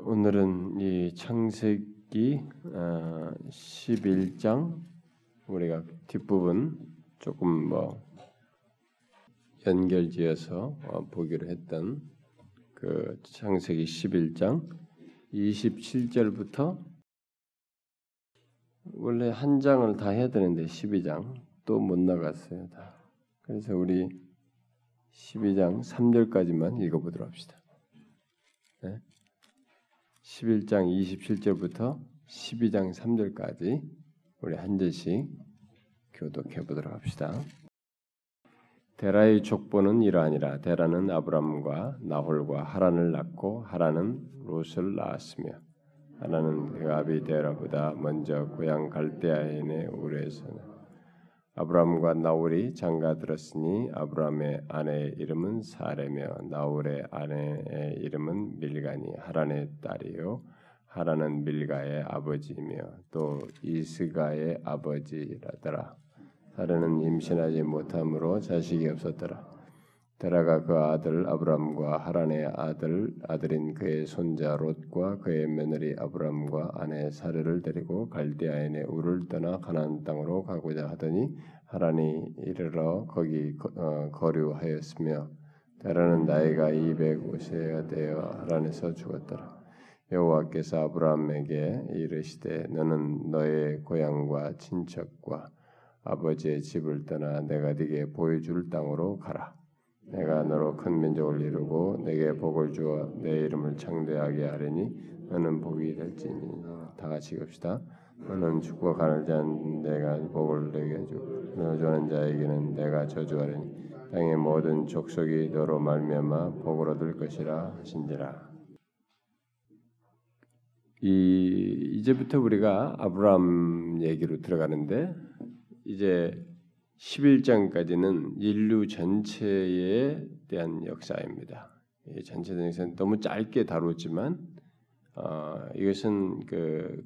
오늘은 이 창세기 11장 우리가 뒷부분 조금 연결지어서 보기로 했던 그 창세기 11장 27절부터 원래 한 장을 다 해야 되는데 12장 또 못 나갔어요 다. 그래서 우리 12장 3절까지만 읽어보도록 합시다. 네? 11장 27절부터 12장 3절까지 우리 한 절씩 교독해 보도록 합시다. 데라의 족보는 이러하니라. 데라는 아브람과 나홀과 하란을 낳고 하란은 롯을 낳았으며 하란은 그의 아비 데라보다 먼저 고향 갈대아인의 우레에서는 아브람과 나홀이 장가 들었으니 아브람의 아내의 이름은 사레며 나홀의 아내의 이름은 밀가니 하란의 딸이요 하란은 밀가의 아버지이며 또 이스가의 아버지라더라. 사라는 임신하지 못함으로 자식이 없었더라. 데라가 그 아들 아브람과 하란의 아들인 그의 손자 롯과 그의 며느리 아브람과 아내 사레를 데리고 갈대아인의 우를 떠나 가나안 땅으로 가고자 하더니 하란이 이르러 거기 거류하였으며 데라는 나이가 205세가 되어 하란에서 죽었더라. 여호와께서 아브람에게 이르시되 너는 너의 고향과 친척과 아버지의 집을 떠나 내가 네게 보여줄 땅으로 가라. 내가 너로 큰 민족을 이루고 네게 복을 주어 내 이름을 창대하게 하리니 너는 복이 될지니. 다 같이 읽읍시다. 너는 죽고 가는 자는 내가 복을 내게 해주고 저주하는 자에게는 내가 저주하리니 땅의 모든 족속이 너로 말미암아 복을 얻을 것이라 하신지라. 이제부터 우리가 아브람 얘기로 들어가는데 이제 11장까지는 인류 전체에 대한 역사입니다. 이 전체적인 역사는 너무 짧게 다루었지만 이것은 그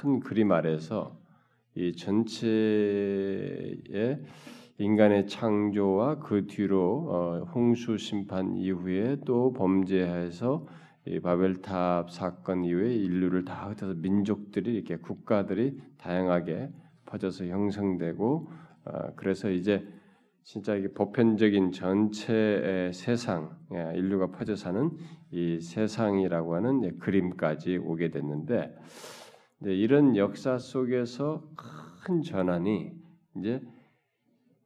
큰 그림 아래서 이 전체의 인간의 창조와 그 뒤로 홍수 심판 이후에 또 범죄해서 이 바벨탑 사건 이후에 인류를 다 흩어서 민족들이 이렇게 국가들이 다양하게 퍼져서 형성되고 그래서 이제 진짜 이게 보편적인 전체의 세상, 인류가 퍼져 사는 이 세상이라고 하는 그림까지 오게 됐는데 이제 이런 역사 속에서 큰 전환이 이제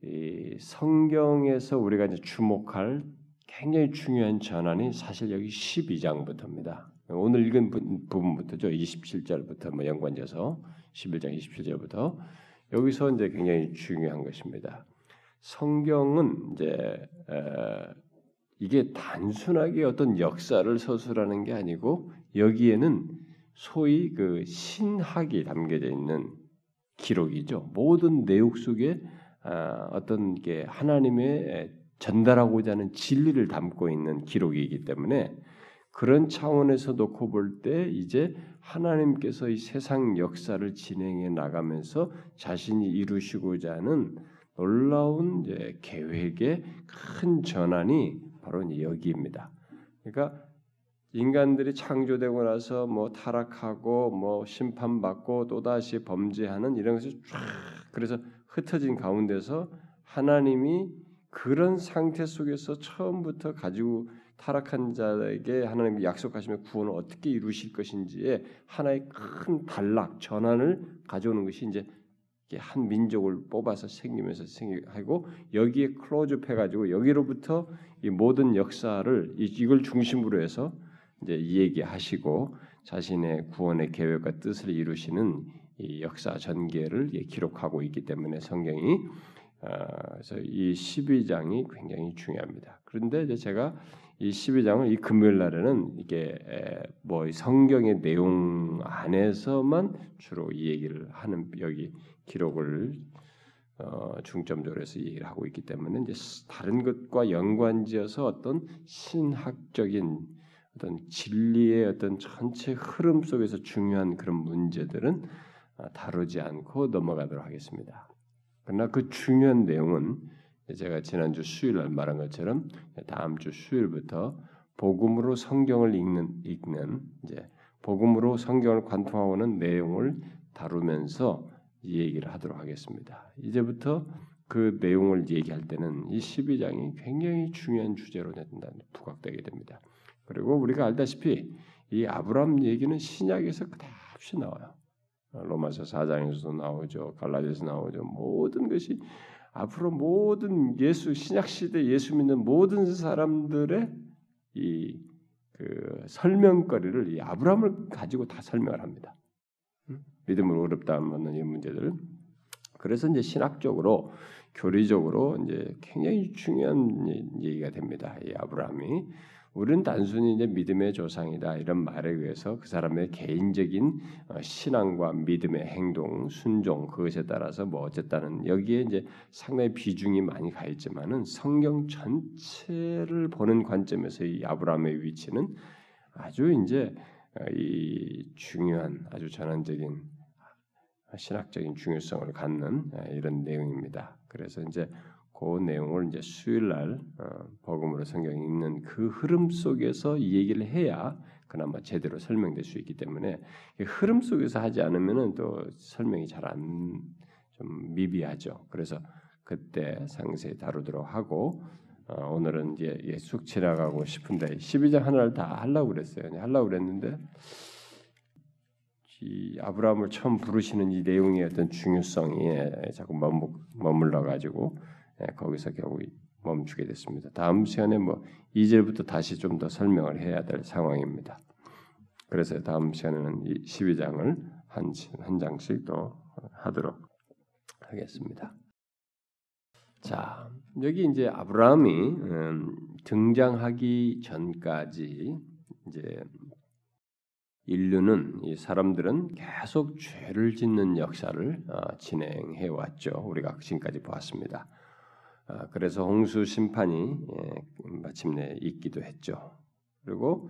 이 성경에서 우리가 이제 주목할 굉장히 중요한 전환이 사실 여기 12장부터입니다. 오늘 읽은 부분부터죠. 27절부터 연관돼서 11장 27절부터 여기서 이제 굉장히 중요한 것입니다. 성경은 이제 이게 단순하게 어떤 역사를 서술하는 게 아니고 여기에는 소위 그 신학이 담겨져 있는 기록이죠. 모든 내용 속에 어떤 게 하나님의 전달하고자 하는 진리를 담고 있는 기록이기 때문에 그런 차원에서 놓고 볼 때 이제 하나님께서 이 세상 역사를 진행해 나가면서 자신이 이루시고자 하는 놀라운 이제 계획의 큰 전환이 바로 이제 여기입니다. 그러니까 인간들이 창조되고 나서 타락하고 심판받고 또다시 범죄하는 이런 것이 쫙 그래서 흩어진 가운데서 하나님이 그런 상태 속에서 처음부터 가지고 타락한 자에게 하나님이 약속하시면 구원을 어떻게 이루실 것인지에 하나의 큰 단락, 전환을 가져오는 것이 이제 한 민족을 뽑아서 생기면서 생기고 여기에 클로즈해가지고 여기로부터 이 모든 역사를 이걸 중심으로 해서 이제 이야기하시고 자신의 구원의 계획과 뜻을 이루시는 이 역사 전개를 기록하고 있기 때문에 성경이 그래서 이 12장이 굉장히 중요합니다. 그런데 이제 제가 이 12장을 이 금요일 날에는 이게 성경의 내용 안에서만 주로 이 얘기를 하는 여기 기록을 중점적으로 해서 얘기를 하고 있기 때문에 이제 다른 것과 연관지어서 어떤 신학적인 어떤 진리의 어떤 전체 흐름 속에서 중요한 그런 문제들은 다루지 않고 넘어가도록 하겠습니다. 그러나 그 중요한 내용은 제가 지난주 수요일 날 말한 것처럼 다음 주 수요일부터 복음으로 성경을 읽는 이제 복음으로 성경을 관통하고는 내용을 다루면서 이 얘기를 하도록 하겠습니다. 이제부터 그 내용을 얘기할 때는 이 12장이 굉장히 중요한 주제로 부각되게 됩니다. 그리고 우리가 알다시피 이 아브람 얘기는 신약에서 그다없이 나와요. 로마서 4장에서도 나오죠. 갈라디아서 나오죠. 모든 것이 앞으로 모든 예수 신약 시대 예수 믿는 모든 사람들의 이 그 설명거리를 이 아브람을 가지고 다 설명을 합니다. 믿음으로 어렵다는 이 문제들. 그래서 이제 신학적으로 교리적으로 이제 굉장히 중요한 얘기가 됩니다. 이 아브람이 우리는 단순히 이제 믿음의 조상이다 이런 말에 의해서 그 사람의 개인적인 신앙과 믿음의 행동, 순종 그것에 따라서 뭐 어쨌다는 여기에 이제 상당히 비중이 많이 가 있지만은 성경 전체를 보는 관점에서 이 아브라함의 위치는 아주 이제 이 중요한 아주 전환적인 신학적인 중요성을 갖는 이런 내용입니다. 그래서 이제 그 내용을 이제 수요일 날 복음으로 성경 읽는 그 흐름 속에서 이 얘기를 해야 그나마 제대로 설명될 수 있기 때문에 흐름 속에서 하지 않으면은 또 설명이 잘 안 좀 미비하죠. 그래서 그때 상세히 다루도록 하고 오늘은 이제 쑥 지나가고 싶은데 12장 하나를 다 하려고 그랬어요. 하려고 그랬는데 이 아브라함을 처음 부르시는 이 내용의 어떤 중요성에 자꾸 머물러 가지고. 거기서 결국 멈추게 됐습니다. 다음 시간에 뭐 2절부터 다시 좀 더 설명을 해야 될 상황입니다. 그래서 다음 시간에는 12장을 한 장씩 또 하도록 하겠습니다. 자, 여기 이제 아브라함이 등장하기 전까지 이제 인류는 이 사람들은 계속 죄를 짓는 역사를 진행해 왔죠. 우리가 지금까지 보았습니다. 그래서 홍수 심판이 마침내 있기도 했죠. 그리고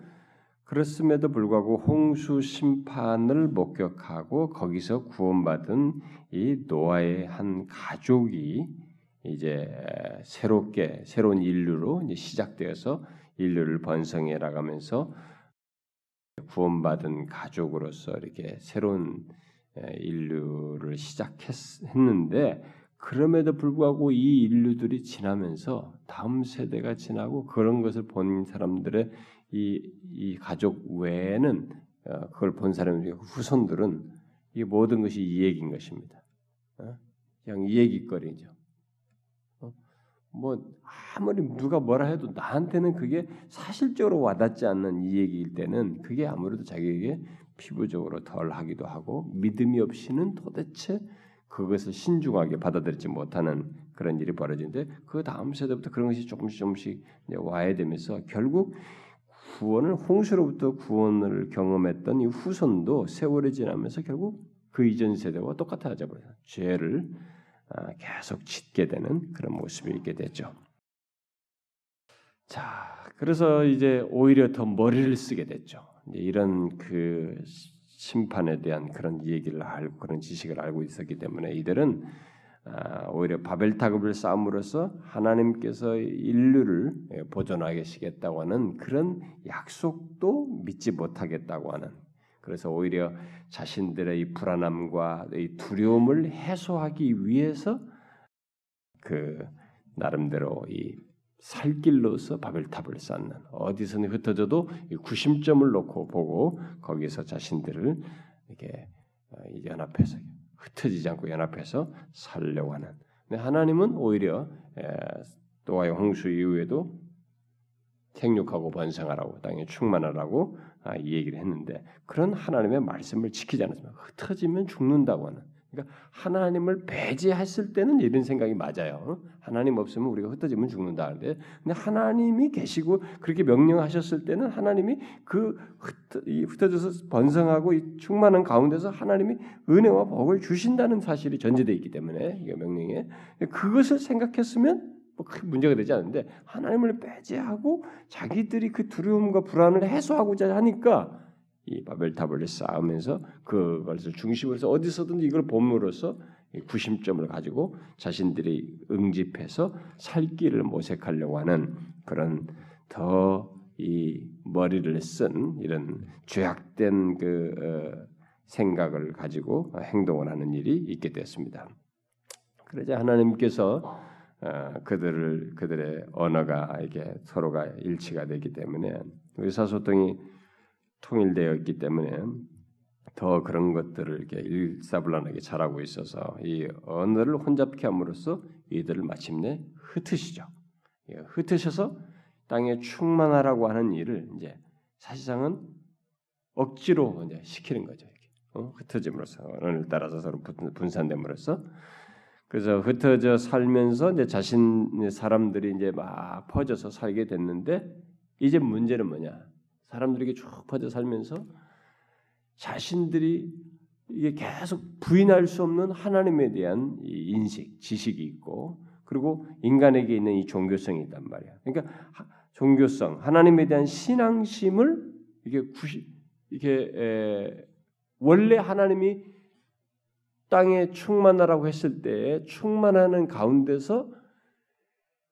그렇음에도 불구하고 홍수 심판을 목격하고 거기서 구원받은 이 노아의 한 가족이 이제 새로운 인류로 이제 시작되어서 인류를 번성해 나가면서 구원받은 가족으로서 이렇게 새로운 인류를 시작했는데 그럼에도 불구하고 이 인류들이 지나면서 다음 세대가 지나고 그런 것을 본 사람들의 이 가족 외에는 그걸 본 사람들의 후손들은 이 모든 것이 이 얘기인 것입니다. 그냥 이 얘기거리죠. 뭐 아무리 누가 뭐라 해도 나한테는 그게 사실적으로 와닿지 않는 이 얘기일 때는 그게 아무래도 자기에게 피부적으로 덜하기도 하고 믿음이 없이는 도대체 그것을 신중하게 받아들이지 못하는 그런 일이 벌어지는데 그 다음 세대부터 그런 것이 조금씩 와야 되면서 결국 구원을 홍수로부터 구원을 경험했던 이 후손도 세월이 지나면서 결국 그 이전 세대와 똑같아져 버려요. 죄를 계속 짓게 되는 그런 모습이 있게 되죠. 자, 그래서 이제 오히려 더 머리를 쓰게 됐죠. 이런 그 심판에 대한 그런 얘기를 알고 그런 지식을 알고 있었기 때문에 이들은 오히려 바벨 타급을 쌓음으로써 하나님께서 인류를 보존하시겠다고 하는 그런 약속도 믿지 못하겠다고 하는 그래서 오히려 자신들의 이 불안함과 이 두려움을 해소하기 위해서 그 나름대로 이 살길로서 바벨탑을 쌓는 어디서는 흩어져도 구심점을 놓고 보고 거기서 자신들을 이렇게 연합해서 흩어지지 않고 연합해서 살려고 하는. 근데 하나님은 오히려 노아의 홍수 이후에도 생육하고 번성하라고 땅에 충만하라고 이 얘기를 했는데 그런 하나님의 말씀을 지키지 않았으면 흩어지면 죽는다고 하는. 그러니까 하나님을 배제했을 때는 이런 생각이 맞아요. 하나님 없으면 우리가 흩어지면 죽는다 하는데 근데 하나님이 계시고 그렇게 명령하셨을 때는 하나님이 그 흩어져서 번성하고 충만한 가운데서 하나님이 은혜와 복을 주신다는 사실이 전제되어 있기 때문에 이 명령에 그것을 생각했으면 뭐 큰 문제가 되지 않는데 하나님을 배제하고 자기들이 그 두려움과 불안을 해소하고자 하니까 이 바벨탑을 쌓으면서 그것을 중심으로 해서 어디서든 이걸 봄으로써 구심점을 가지고 자신들이 응집해서 살 길을 모색하려고 하는 그런 더 이 머리를 쓴 이런 죄악된 그 생각을 가지고 행동을 하는 일이 있게 되었습니다. 그러자 하나님께서 그들의 언어가 이렇게 서로가 일치가 되기 때문에 의사소통이 통일되었기 때문에 더 그런 것들을 이렇게 일사불란하게 잘하고 있어서 이 언어를 혼잡케 함으로써 이들을 마침내 흩으시죠. 흩으셔서 땅에 충만하라고 하는 일을 이제 사실상은 억지로 이제 시키는 거죠. 이렇게. 흩어짐으로써 언어를 따라서 서로 분산됨으로써 그래서 흩어져 살면서 이제 자신의 사람들이 이제 막 퍼져서 살게 됐는데 이제 문제는 뭐냐? 사람들에게 쭉 퍼져 살면서 자신들이 이게 계속 부인할 수 없는 하나님에 대한 이 인식, 지식이 있고 그리고 인간에게 있는 이 종교성이 있단 말이야. 그러니까 종교성, 하나님에 대한 신앙심을 원래 하나님이 땅에 충만하라고 했을 때 충만하는 가운데서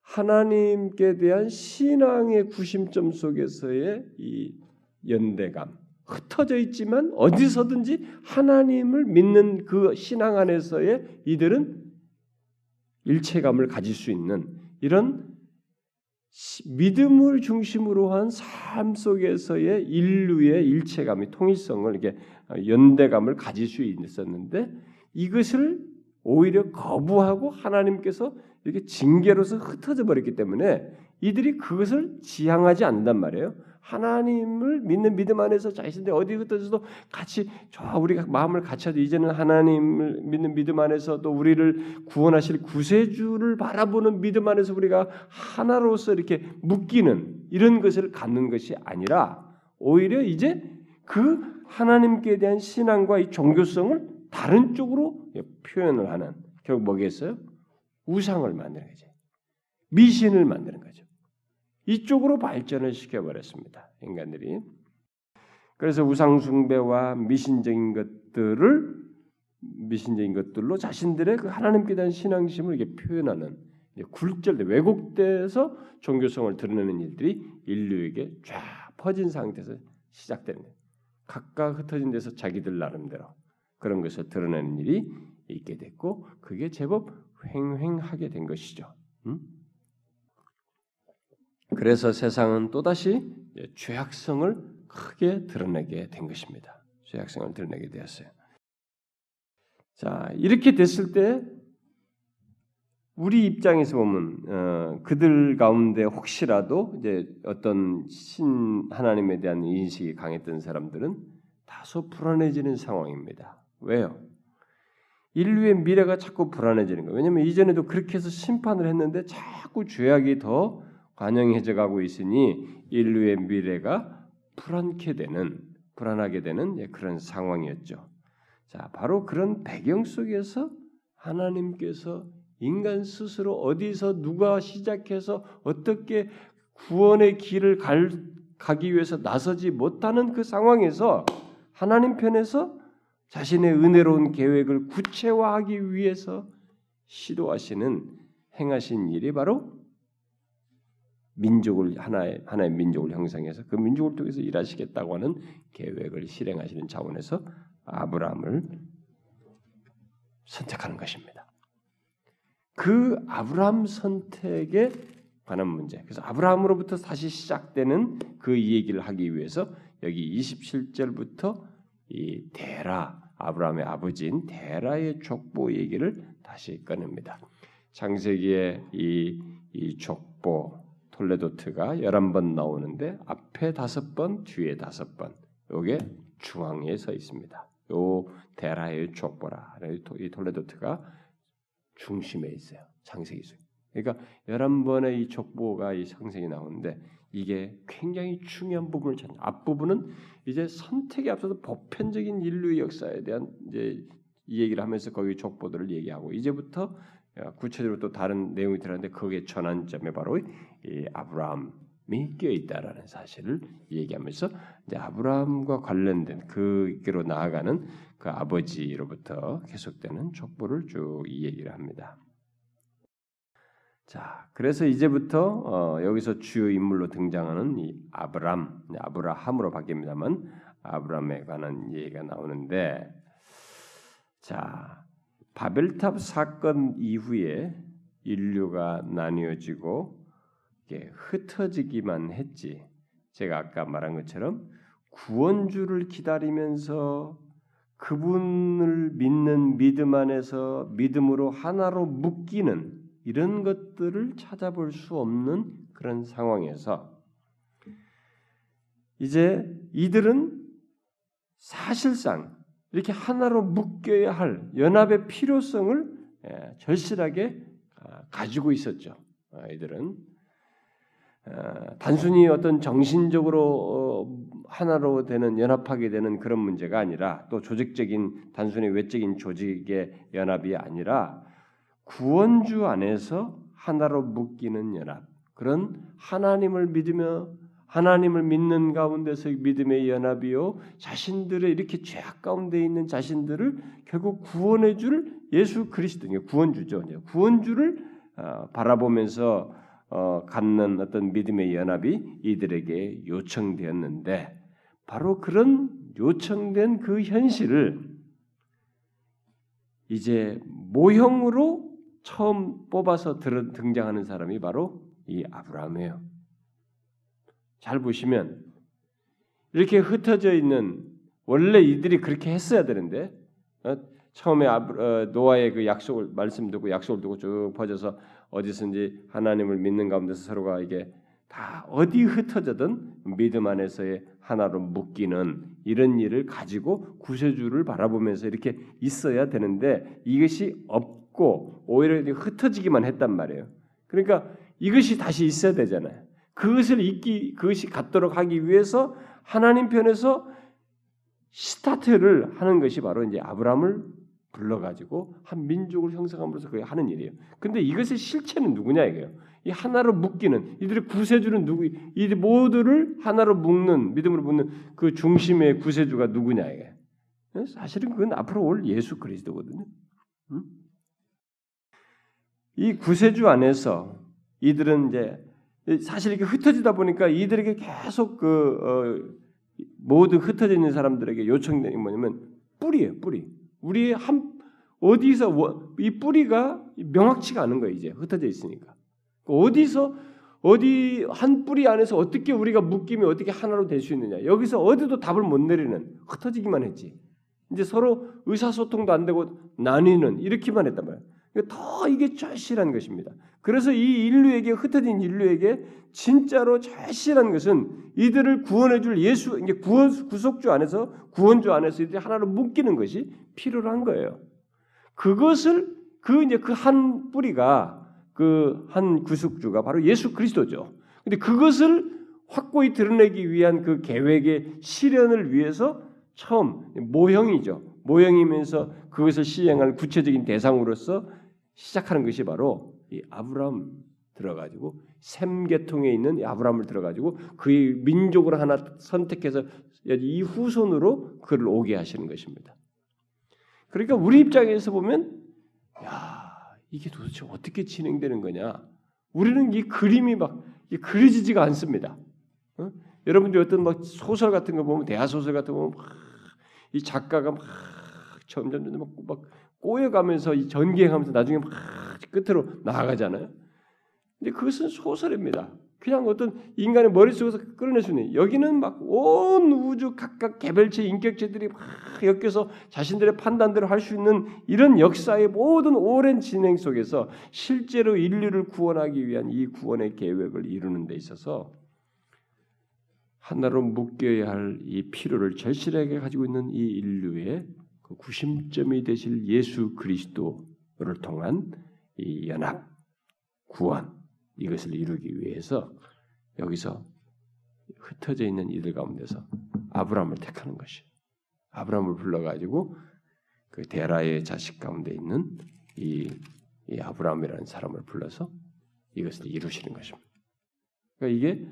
하나님께 대한 신앙의 구심점 속에서의 이 연대감, 흩어져 있지만 어디서든지 하나님을 믿는 그 신앙 안에서의 이들은 일체감을 가질 수 있는 이런 믿음을 중심으로 한 삶 속에서의 인류의 일체감이 통일성을 이렇게 연대감을 가질 수 있었는데 이것을 오히려 거부하고 하나님께서 이렇게 징계로서 흩어져 버렸기 때문에 이들이 그것을 지향하지 않는단 말이에요. 하나님을 믿는 믿음 안에서 자신들 어디 흩어져도 같이 우리가 마음을 같이 해도 이제는 하나님을 믿는 믿음 안에서 또 우리를 구원하실 구세주를 바라보는 믿음 안에서 우리가 하나로서 이렇게 묶이는 이런 것을 갖는 것이 아니라 오히려 이제 그 하나님께 대한 신앙과 이 종교성을 다른 쪽으로 표현을 하는 결국 뭐겠어요? 우상을 만드는 거죠. 미신을 만드는 거죠. 이쪽으로 발전을 시켜버렸습니다. 인간들이. 그래서 우상숭배와 미신적인 것들로 자신들의 그 하나님께 대한 신앙심을 이렇게 표현하는 굴절돼 왜곡돼서 종교성을 드러내는 일들이 인류에게 쫙 퍼진 상태에서 시작되는 거예요. 각각 흩어진 데서 자기들 나름대로 그런 것을 드러내는 일이 있게 됐고 그게 제법 횡행하게 된 것이죠. 그래서 세상은 또다시 죄악성을 크게 드러내게 된 것입니다. 죄악성을 드러내게 되었어요. 자, 이렇게 됐을 때 우리 입장에서 보면 그들 가운데 혹시라도 이제 어떤 신 하나님에 대한 인식이 강했던 사람들은 다소 불안해지는 상황입니다. 왜요? 인류의 미래가 자꾸 불안해지는 거예요. 왜냐하면 이전에도 그렇게 해서 심판을 했는데 자꾸 죄악이 더 관영해져가고 있으니 인류의 미래가 불안하게 되는 그런 상황이었죠. 자, 바로 그런 배경 속에서 하나님께서 인간 스스로 어디서 누가 시작해서 어떻게 구원의 길을 가기 위해서 나서지 못하는 그 상황에서 하나님 편에서 자신의 은혜로운 계획을 구체화하기 위해서 행하신 일이 바로 민족을 하나의 민족을 형성해서 그 민족을 통해서 일하시겠다고 하는 계획을 실행하시는 차원에서 아브라함을 선택하는 것입니다. 그 아브라함 선택에 관한 문제. 그래서 아브라함으로부터 다시 시작되는 그 얘기를 하기 위해서 여기 27절부터 이 데라, 아브라함의 아버지인 데라의 족보 얘기를 다시 꺼냅니다. 창세기의 이 족보 톨레도트가 11번 나오는데 앞에 5번, 뒤에 5번. 요게 중앙에 서 있습니다. 요 데라의 족보라. 이 톨레도트가 중심에 있어요. 창세기 속에. 그러니까 11번의 이 족보가 이 창세기 나오는데 이게 굉장히 중요한 부분을 찾는다. 앞부분은 이제 선택에 앞서서 보편적인 인류의 역사에 대한 이제 이 얘기를 하면서 거기 족보들을 얘기하고 이제부터 구체적으로 또 다른 내용이 들어가는데 거기에 전환점에 바로 이 아브라함이 껴있다라는 사실을 얘기하면서 이제 아브라함과 관련된 그로 나아가는 그 아버지로부터 계속되는 족보를 쭉 이 얘기를 합니다. 자, 그래서 이제부터 여기서 주요 인물로 등장하는 이 아브라함으로 바뀝니다만 아브라함에 관한 얘기가 나오는데, 자, 바벨탑 사건 이후에 인류가 나뉘어지고 흩어지기만 했지, 제가 아까 말한 것처럼 구원주를 기다리면서 그분을 믿는 믿음 안에서 믿음으로 하나로 묶이는 이런 것들을 찾아볼 수 없는 그런 상황에서 이제 이들은 사실상 이렇게 하나로 묶여야 할 연합의 필요성을 절실하게 가지고 있었죠. 이들은 단순히 어떤 정신적으로 하나로 되는, 연합하게 되는 그런 문제가 아니라, 또 조직적인 단순히 외적인 조직의 연합이 아니라 구원주 안에서 하나로 묶이는 연합, 그런 하나님을 믿으며 하나님을 믿는 가운데서 믿음의 연합이요, 자신들의 이렇게 죄악 가운데 있는 자신들을 결국 구원해 줄 예수 그리스도, 구원주죠. 구원주를 바라보면서 갖는 어떤 믿음의 연합이 이들에게 요청되었는데, 바로 그런 요청된 그 현실을 이제 모형으로 처음 뽑아서 등장하는 사람이 바로 이 아브라함이에요. 잘 보시면 이렇게 흩어져 있는, 원래 이들이 그렇게 했어야 되는데, 처음에 노아의 그 약속을 말씀 듣고 약속을 두고 쭉 퍼져서 어디선지 하나님을 믿는 가운데서 서로가 이게 다 어디 흩어져든 믿음 안에서의 하나로 묶이는 이런 일을 가지고 구세주를 바라보면서 이렇게 있어야 되는데, 이것이 없고 오히려 흩어지기만 했단 말이에요. 그러니까 이것이 다시 있어야 되잖아요. 그것이 갖도록 하기 위해서 하나님 편에서 스타트를 하는 것이 바로 이제 아브라함을 불러가지고 한 민족을 형성함으로써 그게 하는 일이에요. 근데 이것의 실체는 누구냐 이거예요. 이 하나로 묶이는, 이들의 구세주는 누구? 이들 모두를 하나로 묶는, 믿음으로 묶는 그 중심의 구세주가 누구냐 이게. 사실은 그건 앞으로 올 예수 그리스도거든요. 이 구세주 안에서 이들은 이제 사실 이렇게 흩어지다 보니까 이들에게 계속 그 모두 흩어져 있는 사람들에게 요청되는 게 뭐냐면 뿌리예요, 뿌리. 우리의 한 어디서 이 뿌리가 명확치가 않은 거예요. 이제 흩어져 있으니까 어디서 어디 한 뿌리 안에서 어떻게 우리가 묶이면 어떻게 하나로 될 수 있느냐, 여기서 어디도 답을 못 내리는, 흩어지기만 했지. 이제 서로 의사소통도 안 되고 나뉘는, 이렇게만 했단 말이에요. 더 이게 절실한 것입니다. 그래서 이 인류에게, 흩어진 인류에게 진짜로 절실한 것은 이들을 구원해줄 예수, 이제 구속주 안에서, 구원주 안에서 이들이 하나로 묶이는 것이 필요한 거예요. 그것을 그 한 뿌리가, 그 한 구속주가 바로 예수 그리스도죠. 근데 그것을 확고히 드러내기 위한 그 계획의 실현을 위해서 처음 모형이죠. 모형이면서 그것을 시행할 구체적인 대상으로서 시작하는 것이 바로 이 아브라함 들어가지고, 셈 계통에 있는 이 아브라함을 들어가지고 그의 민족을 하나 선택해서 이 후손으로 그를 오게 하시는 것입니다. 그러니까 우리 입장에서 보면, 야, 이게 도대체 어떻게 진행되는 거냐? 우리는 이 그림이 막 그려지지가 않습니다. 어? 여러분들 어떤 막 소설 같은 거 보면, 대하소설 같은 거 보면 막 이 작가가 막 점점 막 꼬여가면서 이 전개하면서 나중에 막 끝으로 나아가잖아요. 근데 그것은 소설입니다. 그냥 어떤 인간의 머릿속에서 끌어낼 수 있는, 여기는 막 온 우주 각각 개별체, 인격체들이 막 엮여서 자신들의 판단대로 할 수 있는 이런 역사의 모든 오랜 진행 속에서 실제로 인류를 구원하기 위한 이 구원의 계획을 이루는 데 있어서 하나로 묶여야 할 이 필요를 절실하게 가지고 있는 이 인류의 그 구심점이 되실 예수 그리스도를 통한 이 연합, 구원, 이것을 이루기 위해서 여기서 흩어져 있는 이들 가운데서 아브라함을 택하는 것이, 아브라함을 불러가지고 그 데라의 자식 가운데 있는 이 아브라함이라는 사람을 불러서 이것을 이루시는 것입니다. 그러니까 이게,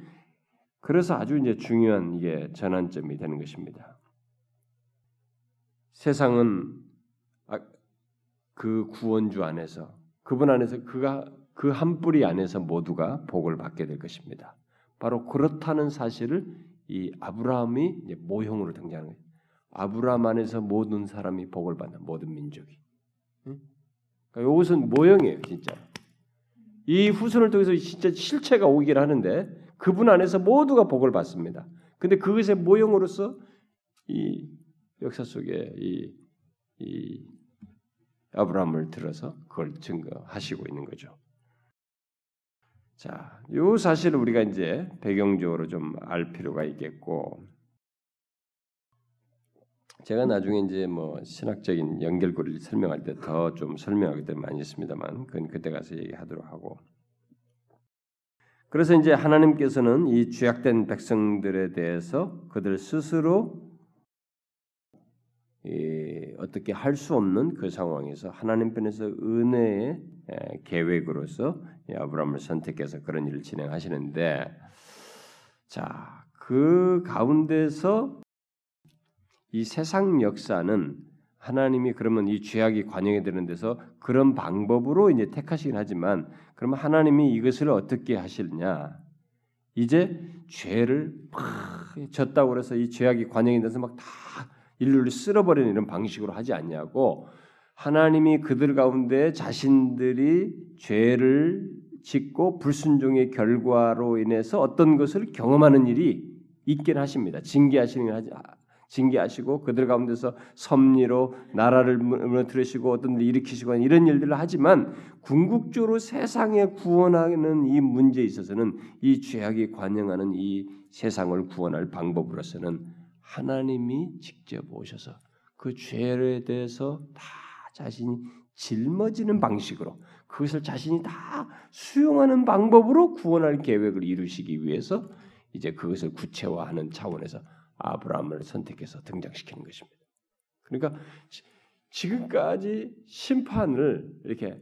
그래서 아주 이제 중요한 이게 전환점이 되는 것입니다. 세상은 그 구원주 안에서, 그분 안에서, 그가 그 한 뿌리 안에서 모두가 복을 받게 될 것입니다. 바로 그렇다는 사실을 이 아브라함이 이제 모형으로 등장해요. 아브라함 안에서 모든 사람이 복을 받는 모든 민족이. 응? 그러니까 이것은 모형이에요, 진짜. 이 후손을 통해서 진짜 실체가 오기를 하는데 그분 안에서 모두가 복을 받습니다. 근데 그것의 모형으로서 이 역사 속에 이 아브라함을 들어서 그걸 증거하시고 있는 거죠. 자, 이 사실을 우리가 이제 배경적으로 좀 알 필요가 있겠고, 제가 나중에 이제 뭐 신학적인 연결고리를 설명할 때 더 좀 설명하게 될 많이 있습니다만, 그건 그때 가서 얘기하도록 하고. 그래서 이제 하나님께서는 이 죄악된 백성들에 대해서 그들 스스로 어떻게 할 수 없는 그 상황에서 하나님 편에서 은혜의 계획으로서 아브라함을 선택해서 그런 일을 진행하시는데, 자, 그 가운데서 이 세상 역사는 하나님이 그러면 이 죄악이 관영이 되는 데서 그런 방법으로 이제 택하시긴 하지만, 그러면 하나님이 이것을 어떻게 하시느냐? 이제 죄를 팍 졌다고 그래서 이 죄악이 관영이 돼서 막 다 일률로 쓸어버리는 이런 방식으로 하지 않냐고, 하나님이 그들 가운데 자신들이 죄를 짓고 불순종의 결과로 인해서 어떤 것을 경험하는 일이 있긴 하십니다. 징계하시고 그들 가운데서 섭리로 나라를 무너뜨리시고 어떤 일을 일으키시고 이런 일들을 하지만, 궁극적으로 세상에 구원하는 이 문제에 있어서는 이 죄악이 관영하는 이 세상을 구원할 방법으로서는 하나님이 직접 오셔서 그 죄에 대해서 다 자신이 짊어지는 방식으로, 그것을 자신이 다 수용하는 방법으로 구원할 계획을 이루시기 위해서 이제 그것을 구체화하는 차원에서 아브라함을 선택해서 등장시키는 것입니다. 그러니까 지금까지 심판을 이렇게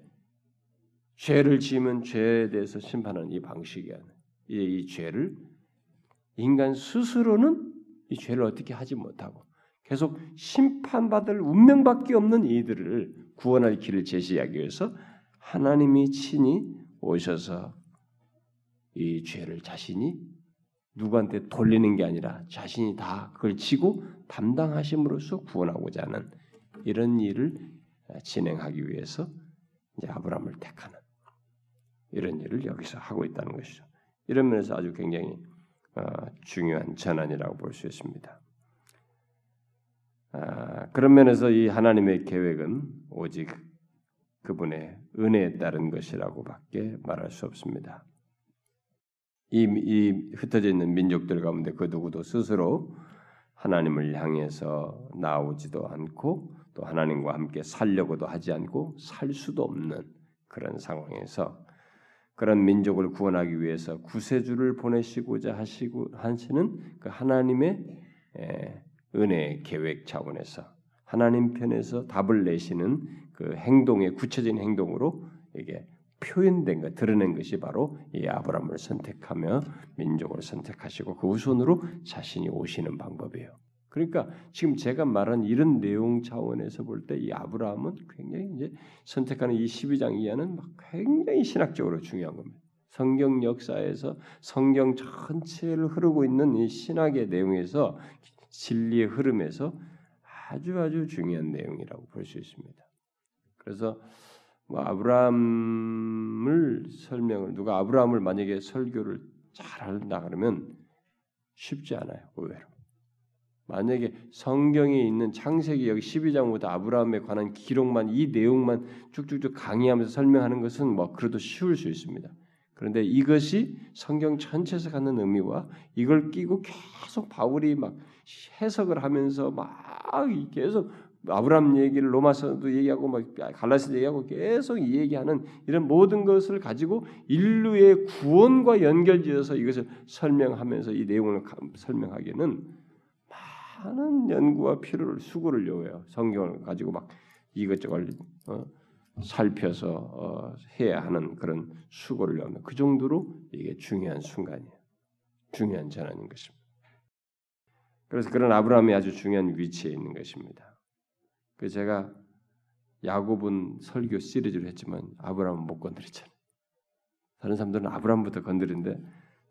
죄를 지으면 죄에 대해서 심판하는 이 방식이 아니라, 이 죄를 인간 스스로는 이 죄를 어떻게 하지 못하고 계속 심판받을 운명밖에 없는 이들을 구원할 길을 제시하기 위해서 하나님이 친히 오셔서 이 죄를 자신이 누구한테 돌리는 게 아니라 자신이 다 그걸 지고 담당하심으로써 구원하고자 하는 이런 일을 진행하기 위해서 이제 아브라함을 택하는 이런 일을 여기서 하고 있다는 것이죠. 이런 면에서 아주 굉장히 중요한 전환이라고 볼 수 있습니다. 그런 면에서 이 하나님의 계획은 오직 그분의 은혜에 따른 것이라고밖에 말할 수 없습니다. 이 흩어져 있는 민족들 가운데 그 누구도 스스로 하나님을 향해서 나오지도 않고 또 하나님과 함께 살려고도 하지 않고 살 수도 없는 그런 상황에서 그런 민족을 구원하기 위해서 구세주를 보내시고자 하시는 그 하나님의 은혜의 계획 차원에서 하나님 편에서 답을 내시는 그 행동의 구체적인 행동으로 이게 표현된 것, 드러낸 것이 바로 이 아브라함을 선택하며 민족을 선택하시고 그 후손으로 자신이 오시는 방법이에요. 그러니까 지금 제가 말한 이런 내용 차원에서 볼 때 이 아브라함은 굉장히 이제 선택하는 이 12장 이하는 막 굉장히 신학적으로 중요한 겁니다. 성경 역사에서 성경 전체를 흐르고 있는 이 신학의 내용에서 진리의 흐름에서 아주 중요한 내용이라고 볼 수 있습니다. 그래서 뭐 아브라함을 누가 아브라함을 만약에 설교를 잘 한다 그러면 쉽지 않아요. 의외로. 만약에 성경에 있는 창세기 여기 12장부터 아브라함에 관한 기록만 이 내용만 쭉쭉쭉 강의하면서 설명하는 것은 뭐 그래도 쉬울 수 있습니다. 그런데 이것이 성경 전체에서 갖는 의미와 이걸 끼고 계속 바울이 막 해석을 하면서 막 계속 아브라함 얘기를 로마서도 얘기하고 막 갈라디아서 얘기하고 계속 이 얘기하는 이런 모든 것을 가지고 인류의 구원과 연결지어서 이것을 설명하면서 이 내용을 설명하기에는 많은 연구와 필요를 수고를 요해요. 성경을 가지고 막 이것저것 살펴서 해야 하는 그런 수고를 요하는 그 정도로 이게 중요한 순간이에요. 중요한 전환인 것입니다. 그래서 그런 아브라함이 아주 중요한 위치에 있는 것입니다. 그 제가 야곱은 설교 시리즈를 했지만 아브라함은 못 건드렸잖아요. 다른 사람들은 아브람부터 건드린데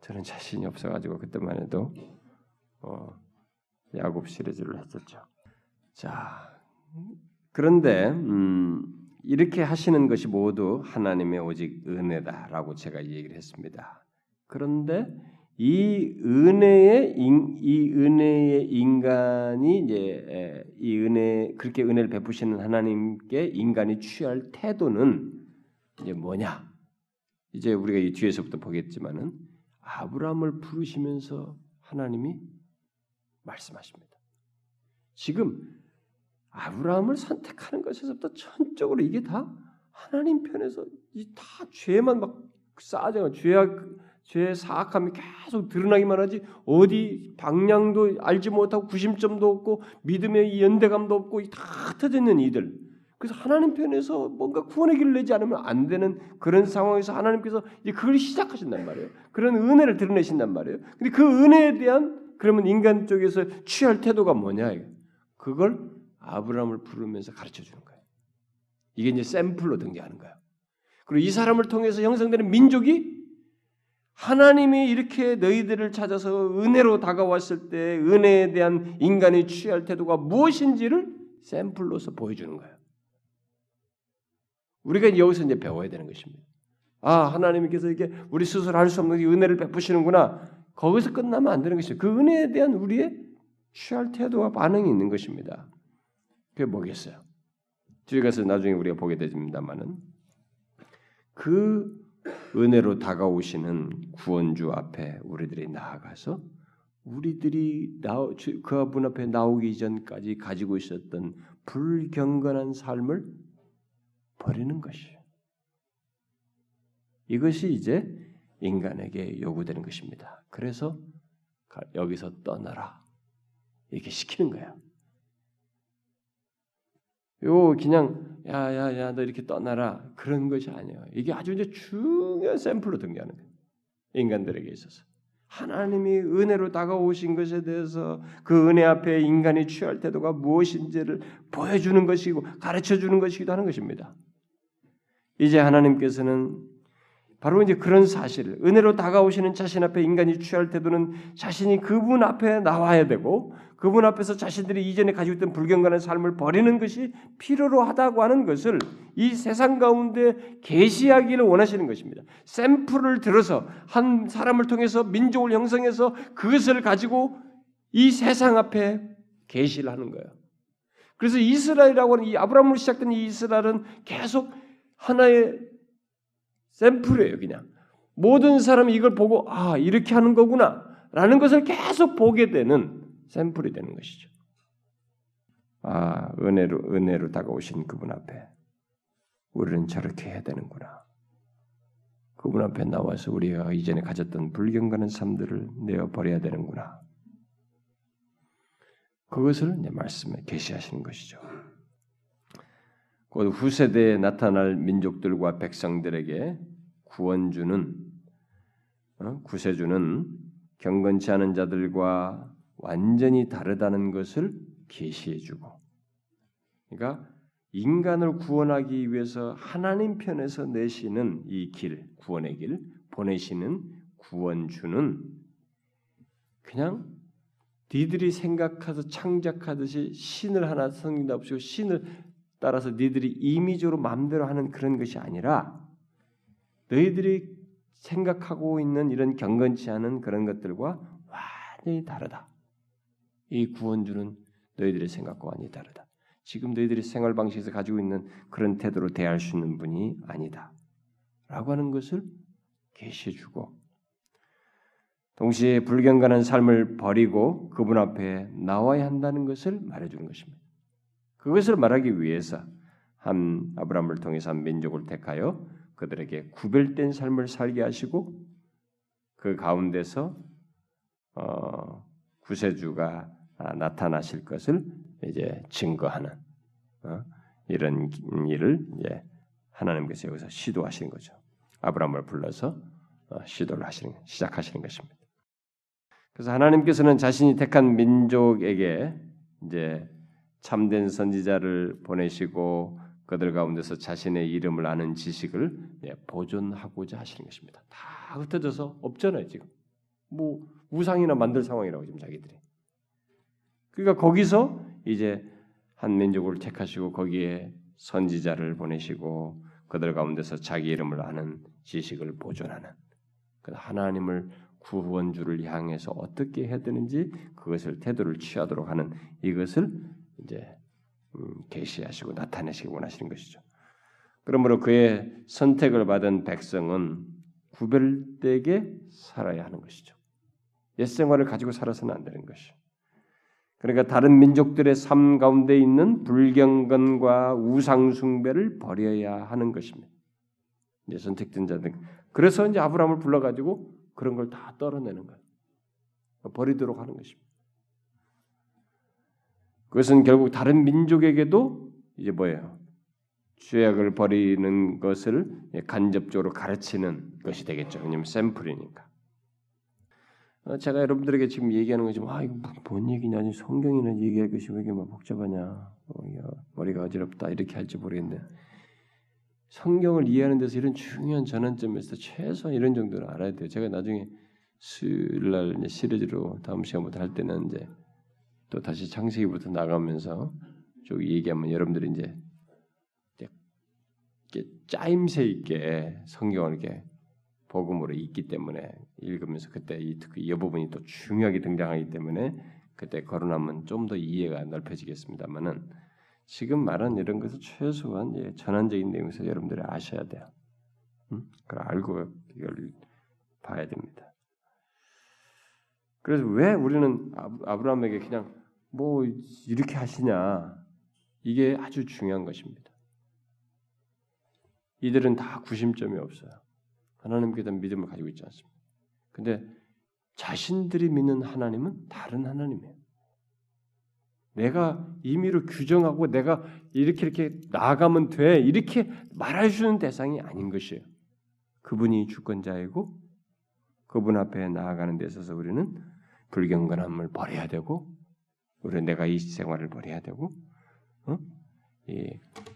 저는 자신이 없어가지고 그때만 해도 야곱 시리즈를 했었죠. 자, 그런데 이렇게 하시는 것이 모두 하나님의 오직 은혜다라고 제가 얘기를 했습니다. 그런데 이 은혜에 인간이 이제 이 은혜 그렇게 은혜를 베푸시는 하나님께 인간이 취할 태도는 이제 뭐냐? 이제 우리가 이 뒤에서부터 보겠지만은 아브라함을 부르시면서 하나님이 말씀하십니다. 지금 아브라함을 선택하는 것에서부터 전적으로 이게 다 하나님 편에서 이 다 죄만 막 쌓아져 죄의 사악함이 계속 드러나기만 하지 어디 방향도 알지 못하고 구심점도 없고 믿음의 연대감도 없고 다 흩어져 있는 이들. 그래서 하나님 편에서 뭔가 구원의 길을 내지 않으면 안 되는 그런 상황에서 하나님께서 이제 그걸 시작하신단 말이에요. 그런 은혜를 드러내신단 말이에요. 근데 그 은혜에 대한 그러면 인간 쪽에서 취할 태도가 뭐냐? 그걸 아브라함을 부르면서 가르쳐 주는 거예요. 이게 이제 샘플로 등장하는 거예요. 그리고 이 사람을 통해서 형성되는 민족이 하나님이 이렇게 너희들을 찾아서 은혜로 다가왔을 때 은혜에 대한 인간이 취할 태도가 무엇인지를 샘플로서 보여주는 거예요. 우리가 여기서 이제 배워야 되는 것입니다. 아, 하나님께서 이게 우리 스스로 할 수 없는 은혜를 베푸시는구나. 거기서 끝나면 안 되는 것이죠. 그 은혜에 대한 우리의 취할 태도와 반응이 있는 것입니다. 그게 뭐겠어요? 뒤에 가서 나중에 우리가 보게 됩니다만은 그 은혜로 다가오시는 구원주 앞에 우리들이 나아가서 우리들이 그분 앞에 나오기 전까지 가지고 있었던 불경건한 삶을 버리는 것이에요. 이것이 이제 인간에게 요구되는 것입니다. 그래서 여기서 떠나라 이렇게 시키는 거예요. 요 그냥 야야야 너 이렇게 떠나라 그런 것이 아니에요. 이게 아주 이제 중요한 샘플로 등장하는 거예요. 인간들에게 있어서 하나님이 은혜로 다가오신 것에 대해서 그 은혜 앞에 인간이 취할 태도가 무엇인지를 보여주는 것이고 가르쳐주는 것이기도 하는 것입니다. 이제 하나님께서는 바로 이제 그런 사실을 은혜로 다가오시는 자신 앞에 인간이 취할 태도는 자신이 그분 앞에 나와야 되고 그분 앞에서 자신들이 이전에 가지고 있던 불경건한 삶을 버리는 것이 필요로 하다고 하는 것을 이 세상 가운데 계시하기를 원하시는 것입니다. 샘플을 들어서 한 사람을 통해서 민족을 형성해서 그것을 가지고 이 세상 앞에 계시를 하는 거예요. 그래서 이스라엘이라고 하는 이 아브라함으로 시작된 이 이스라엘은 계속 하나의 샘플이에요. 그냥 모든 사람이 이걸 보고 아 이렇게 하는 거구나 라는 것을 계속 보게 되는 샘플이 되는 것이죠. 아 은혜로 다가오신 그분 앞에 우리는 저렇게 해야 되는구나. 그분 앞에 나와서 우리가 이전에 가졌던 불경건한 삶들을 내어버려야 되는구나. 그것을 내 말씀에 계시하시는 것이죠. 곧 후세대에 나타날 민족들과 백성들에게 구세주는 경건치 않은 자들과 완전히 다르다는 것을 계시해주고, 그러니까 인간을 구원하기 위해서 하나님 편에서 내시는 이 길, 구원의 길, 보내시는 구원주는 그냥 니들이 생각해서 창작하듯이 신을 하나 섬긴다 없이 신을 따라서 너희들이 임의적으로 마음대로 하는 그런 것이 아니라 너희들이 생각하고 있는 이런 경건치 않은 그런 것들과 완전히 다르다. 이 구원주는 너희들의 생각과 완전히 다르다. 지금 너희들이 생활 방식에서 가지고 있는 그런 태도로 대할 수 있는 분이 아니다. 라고 하는 것을 계시해주고 동시에 불경건한 삶을 버리고 그분 앞에 나와야 한다는 것을 말해주는 것입니다. 그것을 말하기 위해서 한 아브라함을 통해서 한 민족을 택하여 그들에게 구별된 삶을 살게 하시고 그 가운데서 구세주가 나타나실 것을 이제 증거하는 이런 일을 이제 하나님께서 여기서 시도하시는 거죠. 아브라함을 불러서 시도를 시작하시는 것입니다. 그래서 하나님께서는 자신이 택한 민족에게 이제 참된 선지자를 보내시고 그들 가운데서 자신의 이름을 아는 지식을 보존하고자 하시는 것입니다. 다 흩어져서 없잖아요 지금. 뭐 우상이나 만들 상황이라고 지금 자기들이. 그러니까 거기서 이제 한 민족을 택하시고 거기에 선지자를 보내시고 그들 가운데서 자기 이름을 아는 지식을 보존하는 그 하나님을 구원주를 향해서 어떻게 해야 되는지 그것을 태도를 취하도록 하는 이것을 이제 계시하시고 나타내시기 원하시는 것이죠. 그러므로 그의 선택을 받은 백성은 구별되게 살아야 하는 것이죠. 옛 생활을 가지고 살아서는 안 되는 것이죠. 그러니까 다른 민족들의 삶 가운데 있는 불경건과 우상숭배를 버려야 하는 것입니다. 이제 선택된 자들. 그래서 이제 아브라함을 불러가지고 그런 걸 다 떨어내는 거예요. 버리도록 하는 것입니다. 그것은 결국 다른 민족에게도 이제 뭐예요? 죄악을 버리는 것을 간접적으로 가르치는 것이 되겠죠. 왜냐하면 샘플이니까. 제가 여러분들에게 지금 얘기하는 거지만 이거 뭔 얘기냐, 아니 성경이나 얘기할 것이 왜 이렇게 막 복잡하냐, 머리가 어지럽다 이렇게 할지 모르겠는데 성경을 이해하는 데서 이런 중요한 전환점에서 최소한 이런 정도는 알아야 돼요. 제가 나중에 수요일 날 시리즈로 다음 시간부터 할 때는 이제 또 다시 창세기부터 나가면서 쭉 얘기하면 여러분들이 이제 짜임새 있게 성경을 이렇게 복음으로 있기 때문에 읽으면서 그때 이 부분이 또 중요하게 등장하기 때문에 그때 거론하면 좀 더 이해가 넓혀지겠습니다만은 지금 말한 이런 것은 최소한 전환적인 내용에서 여러분들이 아셔야 돼요. 그걸 알고 이걸 봐야 됩니다. 그래서 왜 우리는 아브라함에게 그냥 뭐 이렇게 하시냐, 이게 아주 중요한 것입니다. 이들은 다 구심점이 없어요. 하나님께 대한 믿음을 가지고 있지 않습니다. 근데 자신들이 믿는 하나님은 다른 하나님이에요. 내가 임의로 규정하고 내가 이렇게 나아가면 돼 이렇게 말해주는 대상이 아닌 것이에요. 그분이 주권자이고 그분 앞에 나아가는 데 있어서 우리는 불경건함을 버려야 되고 우리는 내가 이 생활을 버려야 되고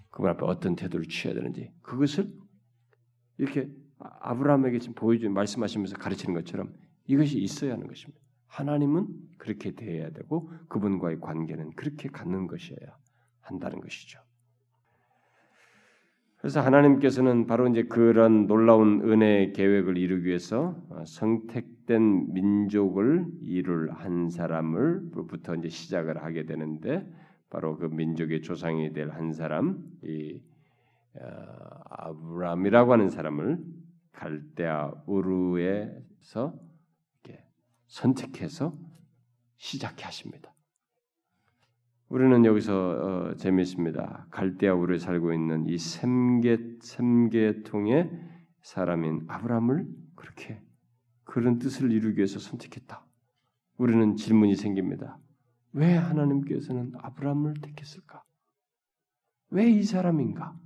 그분 앞에 어떤 태도를 취해야 되는지 그것을 이렇게 아브라함에게 지금 보여주는 말씀하시면서 가르치는 것처럼 이것이 있어야 하는 것입니다. 하나님은 그렇게 대해야 되고 그분과의 관계는 그렇게 갖는 것이어야 한다는 것이죠. 그래서 하나님께서는 바로 이제 그런 놀라운 은혜의 계획을 이루기 위해서 선택된 민족을 이룰 한 사람을부터 이제 시작을 하게 되는데 바로 그 민족의 조상이 될 한 사람, 이 아브람이라고 하는 사람을 갈대아 우르에서 이렇게 선택해서 시작해 하십니다. 우리는 여기서 재미있습니다. 갈대아 우르에 살고 있는 이 셈계통의 사람인 아브람을 그렇게 그런 뜻을 이루기 위해서 선택했다. 우리는 질문이 생깁니다. 왜 하나님께서는 아브람을 택했을까? 왜 이 사람인가?